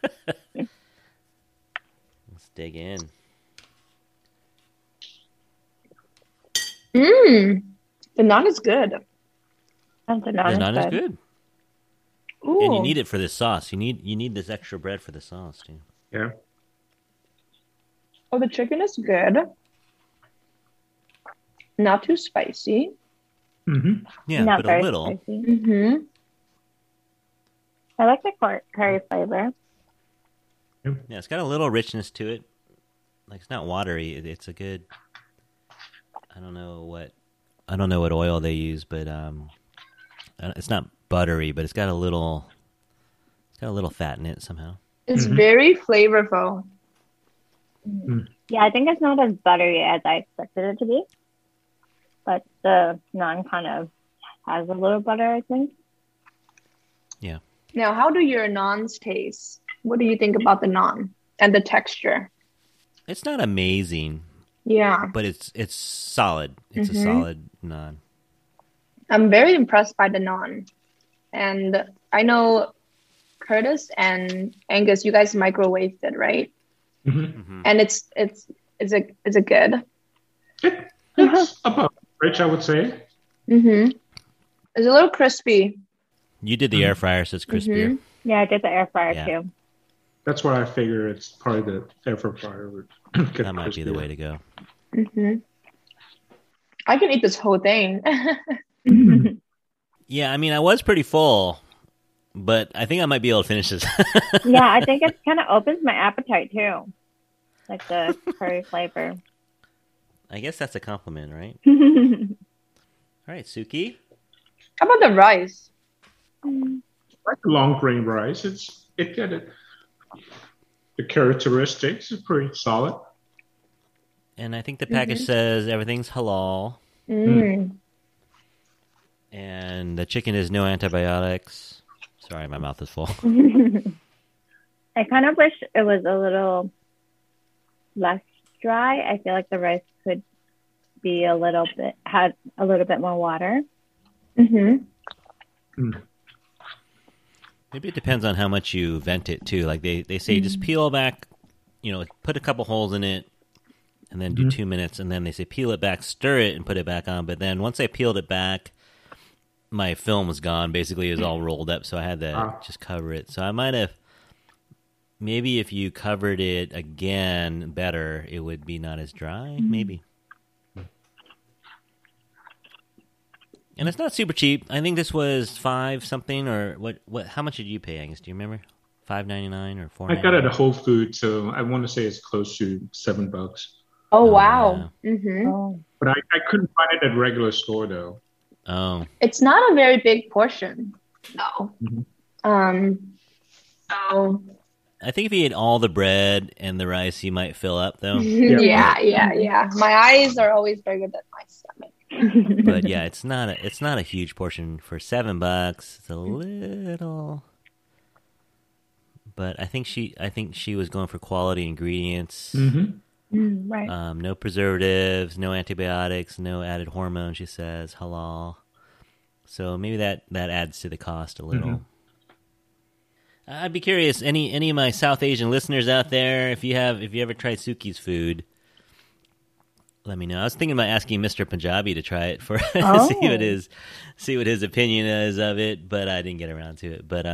dig in. The naan is good. The naan is good. Ooh. And you need it for this sauce. You need this extra bread for the sauce too. Yeah. Oh, the chicken is good. Not too spicy. Mm-hmm. Yeah, not but a little. Spicy. Mm-hmm. I like the curry flavor. Yeah, it's got a little richness to it. Like, it's not watery. It's a good. I don't know what oil they use, but it's not buttery, but it's got a little fat in it somehow. It's mm-hmm. very flavorful. Mm. Yeah, I think it's not as buttery as I expected it to be, but the naan kind of has a little butter, I think. Yeah. Now, how do your naans taste? What do you think about the naan and the texture? It's not amazing. Yeah. But it's solid. It's mm-hmm. a solid naan. I'm very impressed by the naan. And I know Curtis and Angus, you guys microwaved it, right? Mm-hmm. And is it good? It's above average, I would say. Mm-hmm. It's a little crispy. You did the air fryer, so it's crispier. Mm-hmm. Yeah, I did the air fryer too. That's why I figure it's probably the air fryer would get crispier. That might be the way to go. Mm-hmm. I can eat this whole thing. mm-hmm. Yeah, I mean, I was pretty full, but I think I might be able to finish this. Yeah, I think it kind of opens my appetite too, like the curry flavor. I guess that's a compliment, right? All right, Suki. How about the rice? Like long grain rice, the characteristics is pretty solid. And I think the package mm-hmm. says everything's halal. Mm. And the chicken is no antibiotics. Sorry, my mouth is full. I kind of wish it was a little less dry. I feel like the rice could be had a little bit more water. Mm-hmm. Mm. Maybe it depends on how much you vent it, too. Like, they say mm-hmm. just peel back, put a couple holes in it, and then do mm-hmm. 2 minutes, and then they say peel it back, stir it, and put it back on. But then once I peeled it back, my film was gone. Basically, it was all rolled up, so I had to just cover it. So I might have, maybe if you covered it again better, it would be not as dry, mm-hmm. maybe. And it's not super cheap. I think this was $5 something or what? How much did you pay, Angus? Do you remember? $5.99 or $4.99? I got it at Whole Foods, so I want to say it's close to $7. Oh wow! Mm-hmm. Oh. But I couldn't find it at regular store though. Oh, it's not a very big portion. No. Mm-hmm. I think if you ate all the bread and the rice, you might fill up though. Yeah. My eyes are always bigger than my stomach. But yeah, it's not a huge portion for $7. It's a little, but I think she was going for quality ingredients, mm-hmm. Right. No preservatives, no antibiotics, no added hormones, she says, halal. So maybe that adds to the cost a little. Mm-hmm. I'd be curious, any of my South Asian listeners out there, if you ever tried Suki's food, let me know. I was thinking about asking Mr. Punjabi to try it for see what his opinion is of it, but I didn't get around to it. But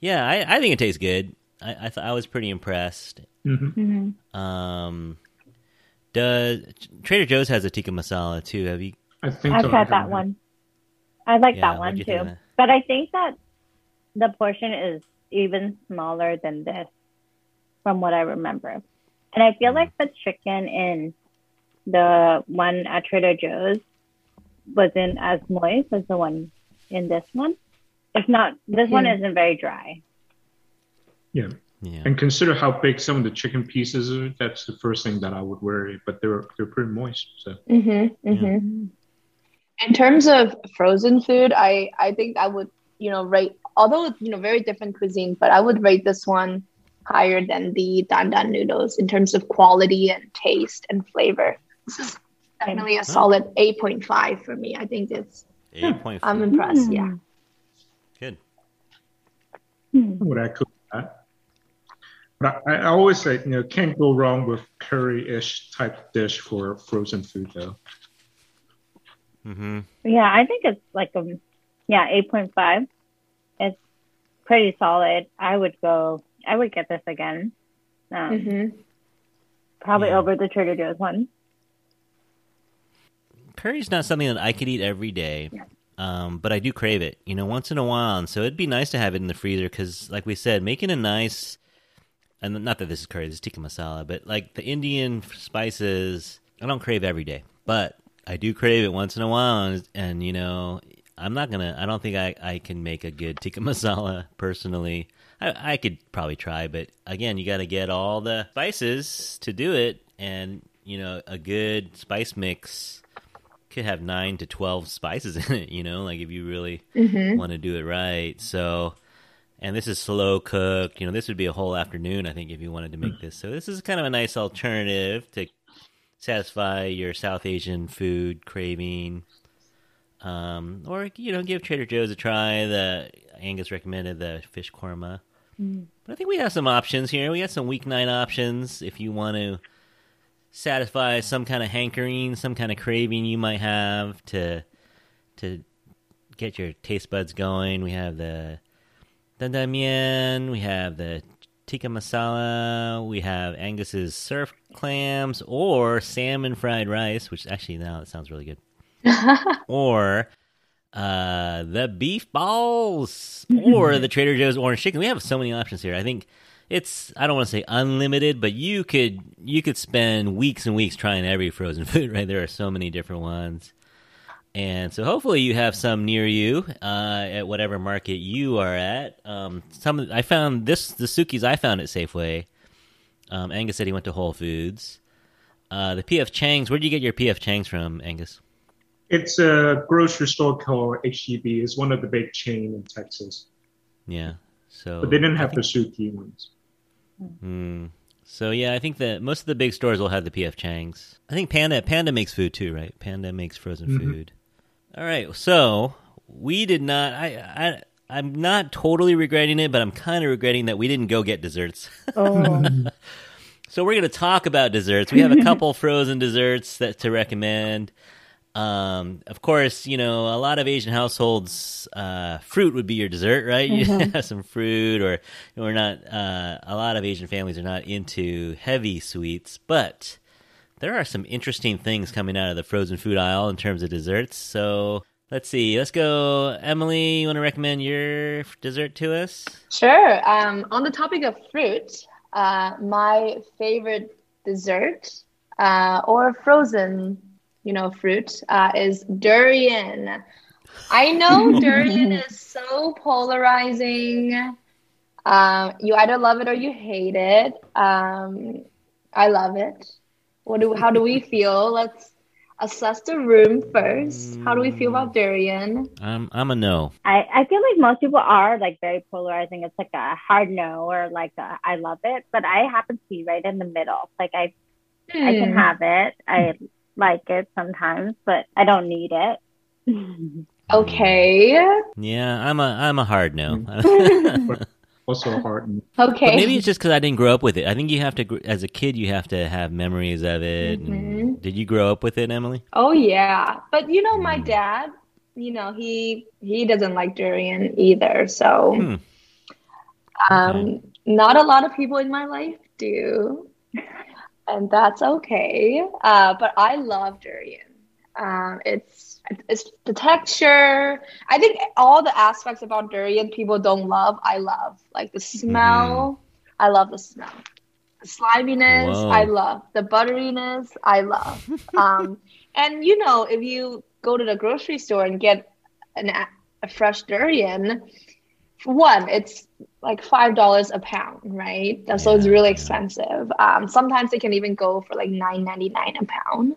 yeah, I think it tastes good. I was pretty impressed. Mm-hmm. Mm-hmm. Trader Joe's has a tikka masala too? Have you? I've had that one. I like that one too. But I think that the portion is even smaller than this, from what I remember. And I feel like the chicken in the one at Trader Joe's wasn't as moist as the one in this one. It's not. This one isn't very dry. Yeah. And consider how big some of the chicken pieces are. That's the first thing that I would worry. But they're pretty moist. So. Mm-hmm. Mm-hmm. In terms of frozen food, I think I would rate. Although it's very different cuisine, but I would rate this one higher than the Dandan noodles in terms of quality and taste and flavor. This is definitely a solid 8.5 for me. I think it's 8.5. I'm impressed. Yeah. Good. Would I cook that? But I always say can't go wrong with curry-ish type dish for frozen food though. Mm-hmm. Yeah, I think it's 8.5. It's pretty solid. I would get this again. Probably over the Trader Joe's one. Curry's not something that I could eat every day, but I do crave it, once in a while. And so it'd be nice to have it in the freezer because, like we said, making a nice, and not that this is curry, this is tikka masala, but like the Indian spices, I don't crave every day, but I do crave it once in a while. And I don't think I can make a good tikka masala personally. I could probably try, but again, you got to get all the spices to do it. And, a good spice mix could have 9 to 12 spices in it, if you really want to do it right. So, and this is slow cooked. This would be a whole afternoon, I think, if you wanted to make this. So this is kind of a nice alternative to satisfy your South Asian food craving. Or give Trader Joe's a try. The Angus recommended the fish korma, but I think we have some options here. We have some weeknight options if you want to satisfy some kind of hankering, some kind of craving you might have to get your taste buds going. We have the Dandan Mian, we have the tikka masala, we have Angus's surf clams or salmon fried rice, which actually now that sounds really good. Or the beef balls or the Trader Joe's orange chicken. We have so many options here. I think I don't want to say unlimited, but you could spend weeks and weeks trying every frozen food, right? There are so many different ones. And so hopefully you have some near you at whatever market you are at. I found the Suki's I found at Safeway. Angus said he went to Whole Foods. The P.F. Chang's, where did you get your P.F. Chang's from, Angus? It's a grocery store called HEB. It's one of the big chain in Texas. Yeah. So, but they didn't have the Suki ones. So, I think that most of the big stores will have the P.F. Chang's. I think Panda makes food too, right? Panda makes frozen food. All right. So we did not – I'm not totally regretting it, but I'm kind of regretting that we didn't go get desserts. Oh. So we're going to talk about desserts. We have a couple frozen desserts to recommend. Of course, a lot of Asian households, fruit would be your dessert, right? You have some fruit or we're not, a lot of Asian families are not into heavy sweets, but there are some interesting things coming out of the frozen food aisle in terms of desserts. So let's see, let's go. Emily, you want to recommend your dessert to us? Sure. On the topic of fruit, my favorite dessert, or frozen fruit, is durian. I know durian is so polarizing. You either love it or you hate it. I love it. How do we feel? Let's assess the room first. How do we feel about durian? I'm a no. I feel like most people are very polarizing. It's a hard no or I love it. But I happen to be right in the middle. I I can have it. I like it sometimes, but I don't need it. Okay. Yeah, I'm a hard no. Also hard no. Okay. But maybe it's just because I didn't grow up with it. I think you have to, as a kid, you have to have memories of it. Mm-hmm. Did you grow up with it, Emily? Oh, yeah. But, you know, my dad, you know, he doesn't like durian either. So okay. Not a lot of people in my life do. And that's okay. But I love durian. It's the texture. I think all the aspects about durian people don't love, I love. Like the smell, I love the smell. The sliminess, whoa. I love. The butteriness, I love. And you know, if you go to the grocery store and get a fresh durian, for one, it's like $5 a pound, right? So yeah, it's really expensive. Sometimes they can even go for like $9.99 a pound.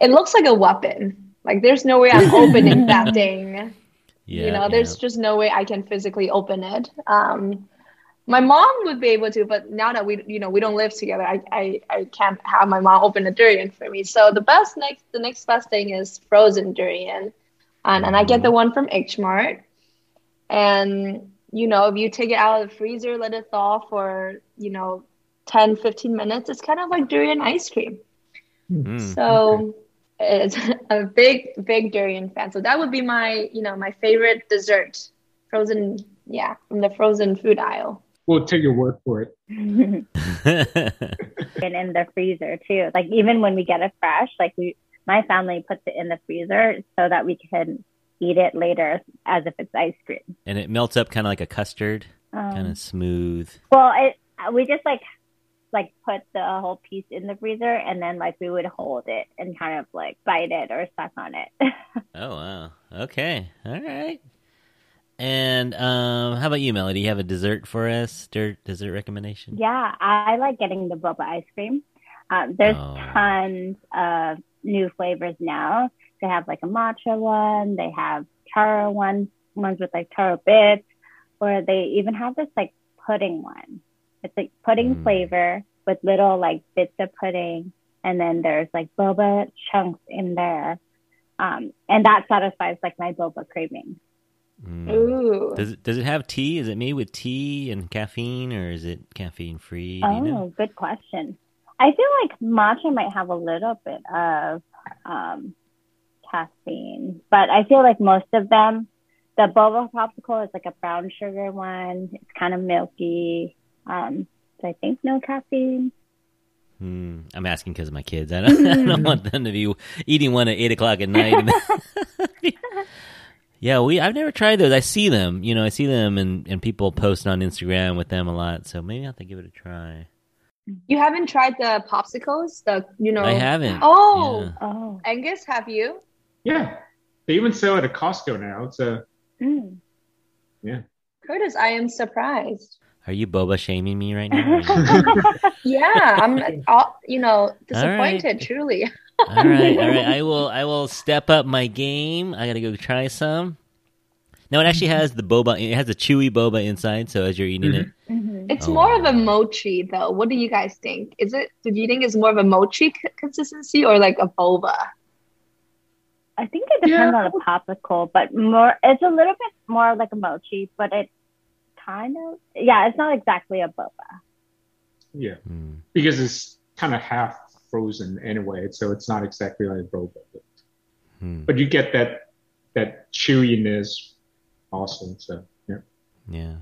It looks like a weapon. Like there's no way I'm opening that thing. Yeah, you know, there's just no way I can physically open it. My mom would be able to, but now that we don't live together, I can't have my mom open a durian for me. So the next best thing is frozen durian, and I get the one from H Mart. And you know, if you take it out of the freezer, let it thaw for 10, 15 minutes, it's kind of like durian ice cream. So it's a big durian fan. So that would be my, my favorite dessert, frozen, from the frozen food aisle. We'll take your word for it. And in the freezer too. Like even when we get it fresh, like my family puts it in the freezer so that we can eat it later as if it's ice cream. And it melts up kind of like a custard, kind of smooth. Well, we just like put the whole piece in the freezer and then like we would hold it and kind of like bite it or suck on it. Oh, wow. Okay. All right. And how about you, Melody? You have a dessert for us? Dessert recommendation? Yeah, I like getting the boba ice cream. There's tons of new flavors now. They have like a matcha one. They have taro ones with like taro bits, or they even have this like pudding one. It's like pudding flavor with little like bits of pudding. And then there's like boba chunks in there. And that satisfies like my boba craving. Ooh. Does it have tea? Is it made with tea and caffeine, or is it caffeine free? Oh, good question. I feel like matcha might have a little bit of caffeine, but I feel like most of them, the boba popsicle is like a brown sugar one. It's kind of milky. So I think no caffeine. I'm asking because of my kids. I don't want them to be eating one at 8:00 at night. Yeah, I've never tried those. I see them, and people post on Instagram with them a lot. So maybe I'll have to give it a try. You haven't tried the popsicles, I haven't. Oh, yeah. Oh, Angus, have you? Yeah, they even sell it at Costco now. So, yeah. Curtis, I am surprised. Are you boba shaming me right now? Yeah, I'm, disappointed. All right. Truly. All right. I will step up my game. I gotta go try some. Now it actually has the boba. It has a chewy boba inside. So as you're eating it, it's more of a mochi, though. What do you guys think? Did you think it's more of a mochi consistency or like a boba? I think it depends on the popsicle, but more. It's a little bit more like a mochi, but it. Kind of, yeah. It's not exactly a boba. Yeah, because it's kind of half frozen anyway, so it's not exactly like a boba. But you get that chewiness, awesome. So yeah.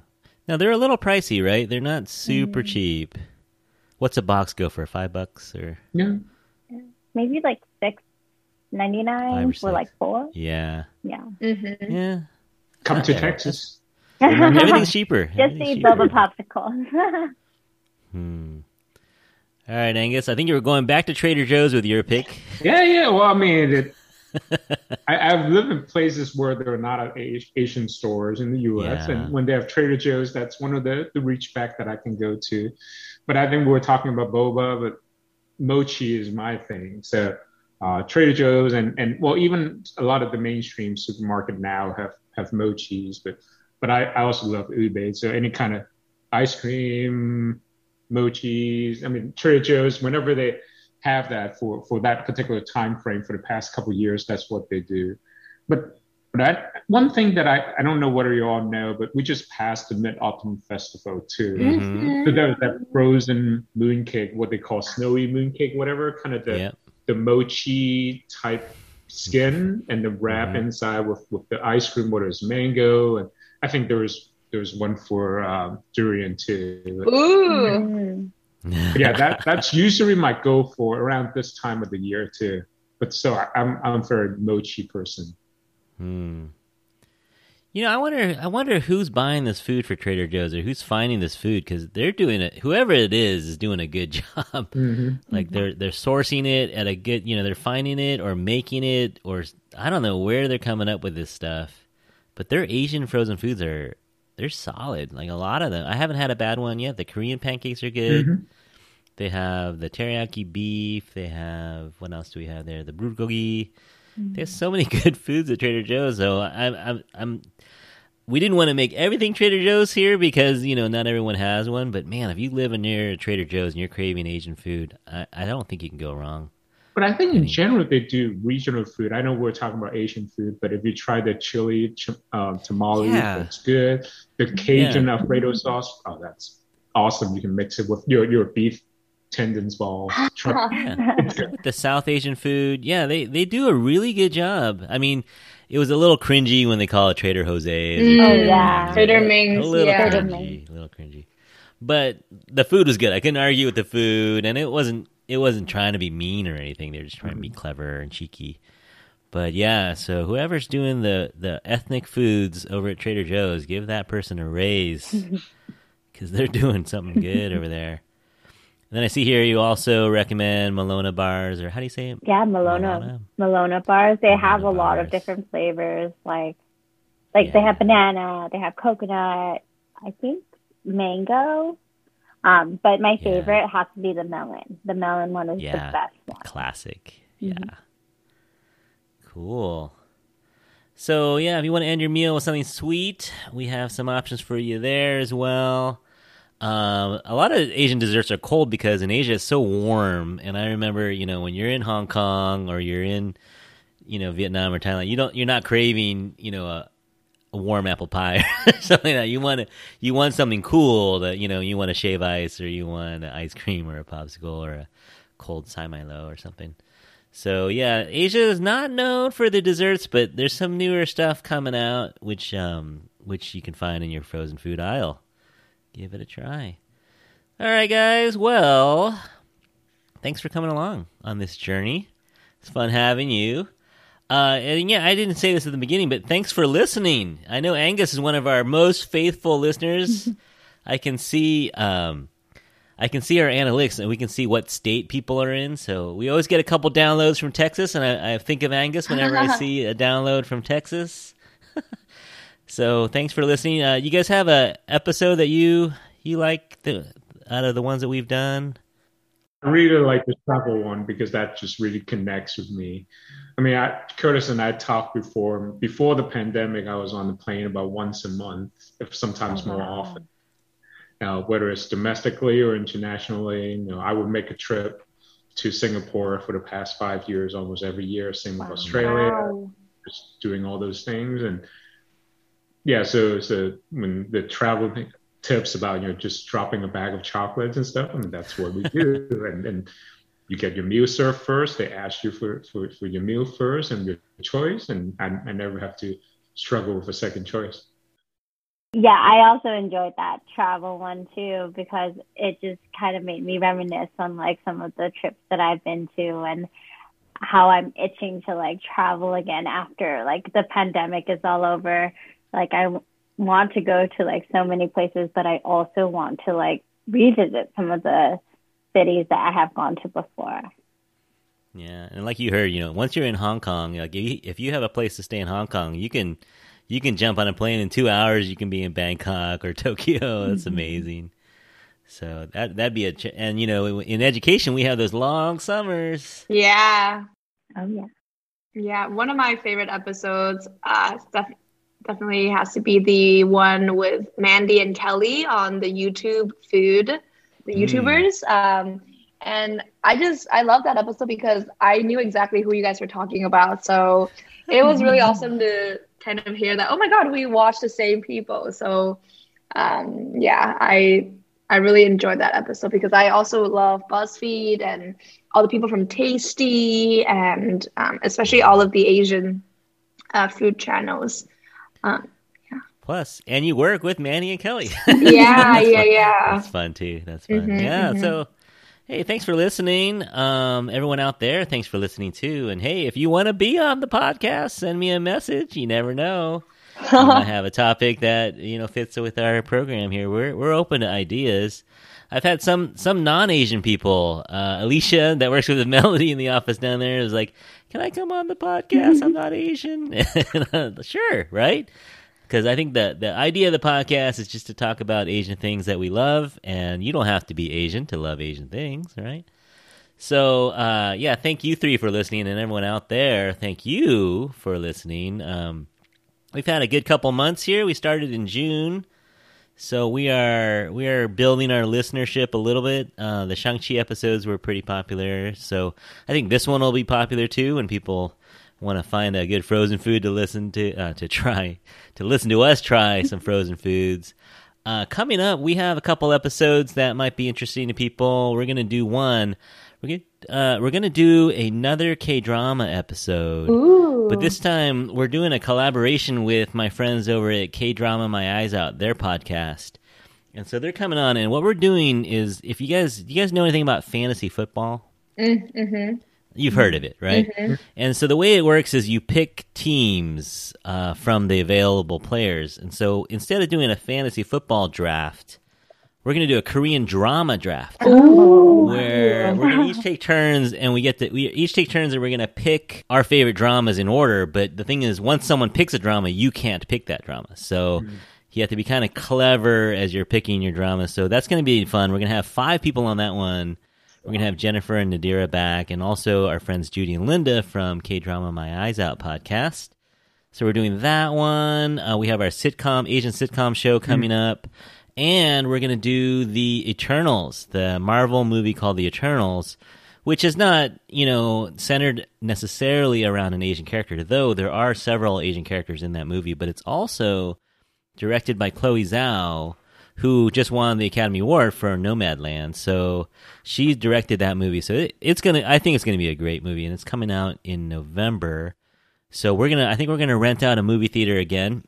Now they're a little pricey, right? They're not super cheap. What's a box go for? $5 or maybe like $6.99 or like $4. Yeah. Mm-hmm. Yeah. Come to Texas. Everything's cheaper. Just eat boba popsicle. All right, Angus. I think you were going back to Trader Joe's with your pick. Yeah. Well, I mean, I've lived in places where there are not Asian stores in the U.S. And when they have Trader Joe's, that's one of the reach back that I can go to. But I think we were talking about boba, but mochi is my thing. So Trader Joe's and even a lot of the mainstream supermarket now have mochis, But I also love ube, so any kind of ice cream, mochis. I mean, Trader Joe's, whenever they have that for that particular time frame. For the past couple of years, that's what they do. But one thing that I don't know whether you all know, but we just passed the Mid-Autumn Festival too. Mm-hmm. So there was that frozen mooncake, what they call snowy mooncake, whatever, kind of the mochi type skin and the wrap inside with the ice cream, whether it's mango. And I think there was one for durian too. Ooh. Yeah, that's usually my go for around this time of the year too. But so I'm a very mochi person. Hmm. You know, I wonder who's buying this food for Trader Joe's or who's finding this food, because they're doing it. Whoever it is doing a good job. Mm-hmm. Like they're sourcing it at a good, you know, they're finding it or making it, or I don't know where they're coming up with this stuff. But their Asian frozen foods they're solid. Like a lot of them, I haven't had a bad one yet. The Korean pancakes are good. Mm-hmm. They have the teriyaki beef. They have, what else do we have there? The bulgogi. There's so many good foods at Trader Joe's, though. We didn't want to make everything Trader Joe's here because, you know, not everyone has one. But man, if you live near Trader Joe's and you're craving Asian food, I don't think you can go wrong. But I think in general they do regional food. I know we're talking about Asian food, but if you try the chili tamale, that's good. The Cajun Alfredo sauce, oh, that's awesome. You can mix it with your beef tendons ball. The South Asian food, they do a really good job. I mean, it was a little cringy when they call it Trader Jose's. Trader Ming's, a little cringy, but the food was good. I couldn't argue with the food, and it wasn't trying to be mean or anything. They're just trying to be clever and cheeky. But yeah, so whoever's doing the ethnic foods over at Trader Joe's, give that person a raise because they're doing something good over there. And then I see here you also recommend Melona bars, or how do you say it? Yeah, Melona. Melona bars. They have a lot of different flavors. Like they have banana, they have coconut, I think mango. But my favorite has to be the melon. The melon one is the best one. Classic. Mm-hmm. Yeah. Cool. So if you want to end your meal with something sweet, we have some options for you there as well. A lot of Asian desserts are cold because in Asia it's so warm. And I remember, you know, when you're in Hong Kong or you're in, you know, Vietnam or Thailand, you're not craving, you know, a warm apple pie or something like that. You want something cool that, you know, you want a shave ice or you want an ice cream or a popsicle or a cold Sai Mai Lo or something. So Asia is not known for the desserts, but there's some newer stuff coming out, which you can find in your frozen food aisle. Give it a try. All right, guys. Well, thanks for coming along on this journey. It's fun having you. And I didn't say this at the beginning, but thanks for listening. I know Angus is one of our most faithful listeners. I can see our analytics, and we can see what state people are in. So we always get a couple downloads from Texas, and I think of Angus whenever I see a download from Texas. So thanks for listening. You guys have an episode that you like out of the ones that we've done? I really like the travel one because that just really connects with me. I mean, Curtis and I talked before the pandemic. I was on the plane about once a month, if sometimes more often. Now, whether it's domestically or internationally, you know, I would make a trip to Singapore for the past 5 years, almost every year. Same with Australia, just doing all those things. And yeah, so when the travel tips about, you know, just dropping a bag of chocolates and stuff, I mean, that's what we do. and you get your meal served first. They ask you for your meal first and your choice, and I never have to struggle with a second choice. Yeah, I also enjoyed that travel one too, because it just kind of made me reminisce on like some of the trips that I've been to and how I'm itching to like travel again after like the pandemic is all over. Like, I want to go to, like, so many places, but I also want to, like, revisit some of the cities that I have gone to before. Yeah, and like you heard, you know, once you're in Hong Kong, like, if you have a place to stay in Hong Kong, you can jump on a plane in 2 hours, you can be in Bangkok or Tokyo. That's amazing. So that'd be and, you know, in education, we have those long summers. Yeah. Oh, yeah. Yeah, one of my favorite episodes, definitely has to be the one with Mandy and Kelly on the YouTubers. And I love that episode because I knew exactly who you guys were talking about. So it was really awesome to kind of hear that, oh my God, we watched the same people. So yeah, I really enjoyed that episode because I also love BuzzFeed and all the people from Tasty and especially all of the Asian food channels. Plus, and you work with Mandy and Kelly. Yeah. That's fun too. That's fun. So, hey, thanks for listening. Everyone out there, thanks for listening too. And hey, if you want to be on the podcast, send me a message. You never know. I have a topic that, fits with our program here. We're open to ideas. I've had some non-Asian people, Alicia, that works with Melody in the office down there, is like, can I come on the podcast? I'm not Asian. Sure, right? Because I think that the idea of the podcast is just to talk about Asian things that we love, and you don't have to be Asian to love Asian things, right? So, yeah, thank you three for listening, and everyone out there, thank you for listening. We've had a good couple months here. We started in June, so we are building our listenership a little bit. The Shang-Chi episodes were pretty popular, so I think this one will be popular too when people want to find a good frozen food to listen to listen to us try some frozen foods. Coming up, we have a couple episodes that might be interesting to people. We're gonna do one. We're gonna do another K-drama episode, but this time we're doing a collaboration with my friends over at K-Drama My Eyes Out, their podcast, and so they're coming on. And what we're doing is, if you guys know anything about fantasy football. You've heard of it, right? And so the way it works is you pick teams from the available players. And so instead of doing a fantasy football draft, we're going to do a Korean drama draft where we're going to each take turns, and we're going to pick our favorite dramas in order. But the thing is, once someone picks a drama, you can't pick that drama. So you have to be kind of clever as you're picking your drama. So that's going to be fun. We're going to have 5 people on that one. We're going to have Jennifer and Nadira back, and also our friends Judy and Linda from K-Drama My Eyes Out podcast. So we're doing that one. We have our Asian sitcom show coming up. And we're going to do The Eternals, the Marvel movie called The Eternals, which is not, centered necessarily around an Asian character, though there are several Asian characters in that movie. But it's also directed by Chloe Zhao, who just won the Academy Award for Nomadland. So she directed that movie. So I think it's gonna be a great movie, and it's coming out in November. So I think we're gonna rent out a movie theater again.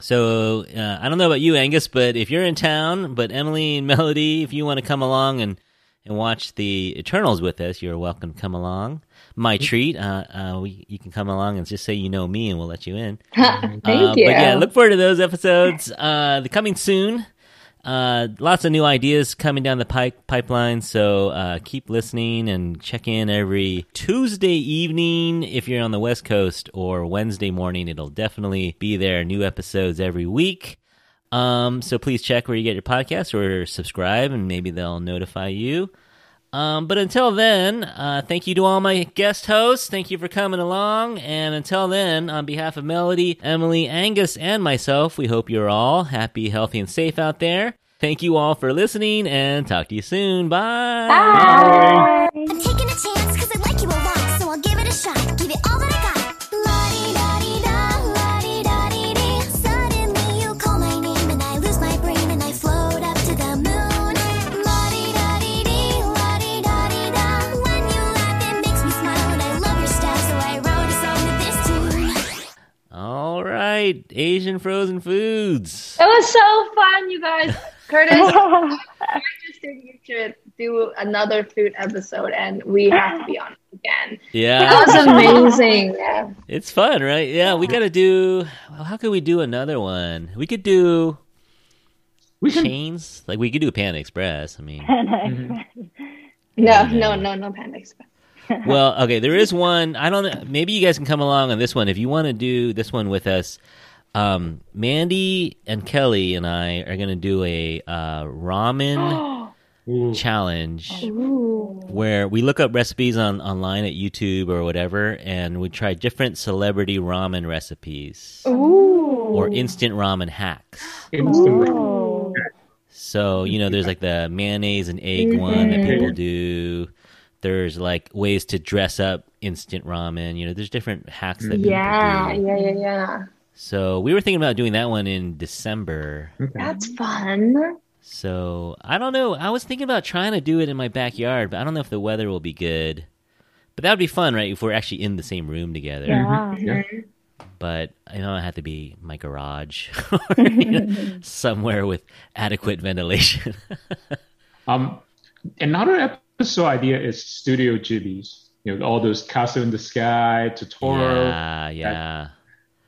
So I don't know about you, Angus, but if you're in town, but Emily and Melody, if you want to come along and watch The Eternals with us, you're welcome to come along. My treat. You can come along and just say you know me, and we'll let you in. Thank you. But yeah, look forward to those episodes. They're coming soon. Lots of new ideas coming down the pipeline, so keep listening and check in every Tuesday evening if you're on the West Coast, or Wednesday morning. It'll definitely be there, new episodes every week. So please check where you get your podcasts, or subscribe, and maybe they'll notify you. But until then, thank you to all my guest hosts. Thank you for coming along. And until then, on behalf of Melody, Emily, Angus, and myself, we hope you're all happy, healthy, and safe out there. Thank you all for listening, and talk to you soon. Bye. Bye. I'm taking a chance because I like you a lot, so I'll give it a shot. Give it all that I got. All right, Asian frozen foods. It was so fun, you guys. Curtis, I just think you should do another food episode, and we have to be on it again. Yeah. That was amazing. Yeah. It's fun, right? Yeah, we got to do... Well, how could we do another one? We could do chains. Like, we could do Panda Express. I mean... No Panda Express. Well, okay, there is one. I don't know. Maybe you guys can come along on this one. If you want to do this one with us, Mandy and Kelly and I are going to do a ramen challenge where we look up recipes online at YouTube or whatever, and we try different celebrity ramen recipes or instant ramen hacks. So, you know, there's like the mayonnaise and egg one that people do. There's like ways to dress up instant ramen. You know, there's different hacks that people do. Yeah. So we were thinking about doing that one in December. Okay. That's fun. So I don't know. I was thinking about trying to do it in my backyard, but I don't know if the weather will be good. But that would be fun, right? If we're actually in the same room together. Yeah. But I know I have to be in my garage or somewhere with adequate ventilation. Another episode idea is Studio Ghibli's. You know, all those Castle in the Sky, Totoro. Yeah.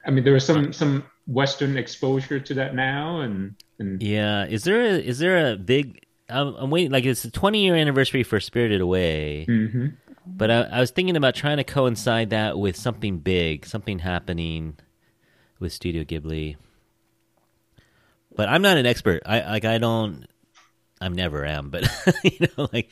I mean, there is some Western exposure to that now, and yeah. Is there a big? I'm waiting. Like, it's the 20-year anniversary for Spirited Away. Mm-hmm. But I was thinking about trying to coincide that with something big, something happening with Studio Ghibli. But I'm not an expert. I never am. But you know, like,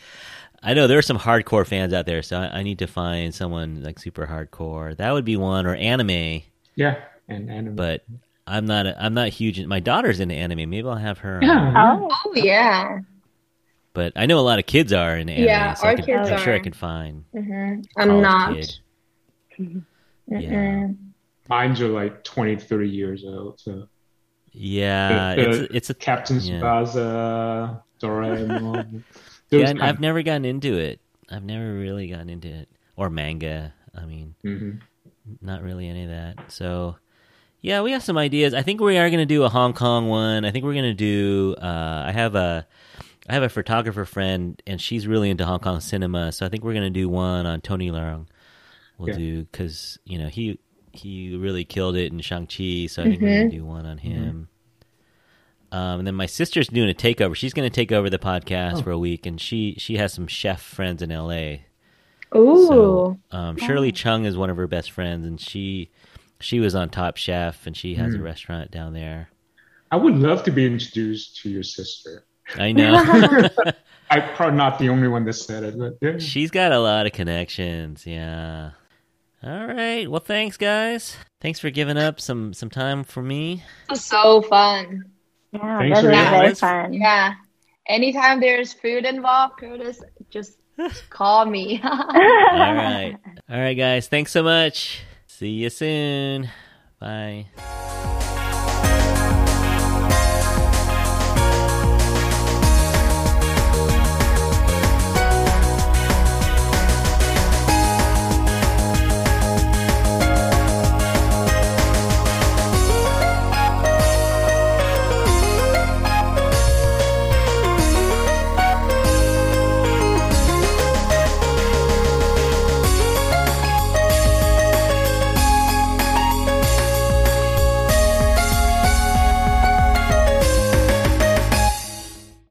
I know there are some hardcore fans out there, so I need to find someone like super hardcore. That would be one, or anime. Yeah, and anime. But I'm not huge. My daughter's into anime. Maybe I'll have her. Yeah. Oh yeah. But I know a lot of kids are in anime. Yeah, so I'm sure I can find. Mm-hmm. I'm not. Yeah. Mine's are like 20, 30 years old. So. Yeah, it's a Captain Tsubasa, Doraemon. Yeah, I've never gotten into it. I've never really gotten into it, or manga. I mean, not really any of that. So, yeah, we have some ideas. I think we are going to do a Hong Kong one. I think we're going to do. I have a photographer friend, and she's really into Hong Kong cinema. So I think we're going to do one on Tony Leung. We'll do because, you know, he really killed it in Shang-Chi. So I think we're going to do one on him. Mm-hmm. And then my sister's doing a takeover. She's going to take over the podcast for a week, and she has some chef friends in L.A. Ooh! So, Shirley Chung is one of her best friends, and she was on Top Chef, and she has a restaurant down there. I would love to be introduced to your sister. I know. I'm probably not the only one that said it, but yeah. She's got a lot of connections, yeah. All right. Well, thanks, guys. Thanks for giving up some time for me. It was so fun. Yeah, that was very fun. Yeah. Anytime there's food involved, Curtis, just call me. All right, guys. Thanks so much. See you soon. Bye.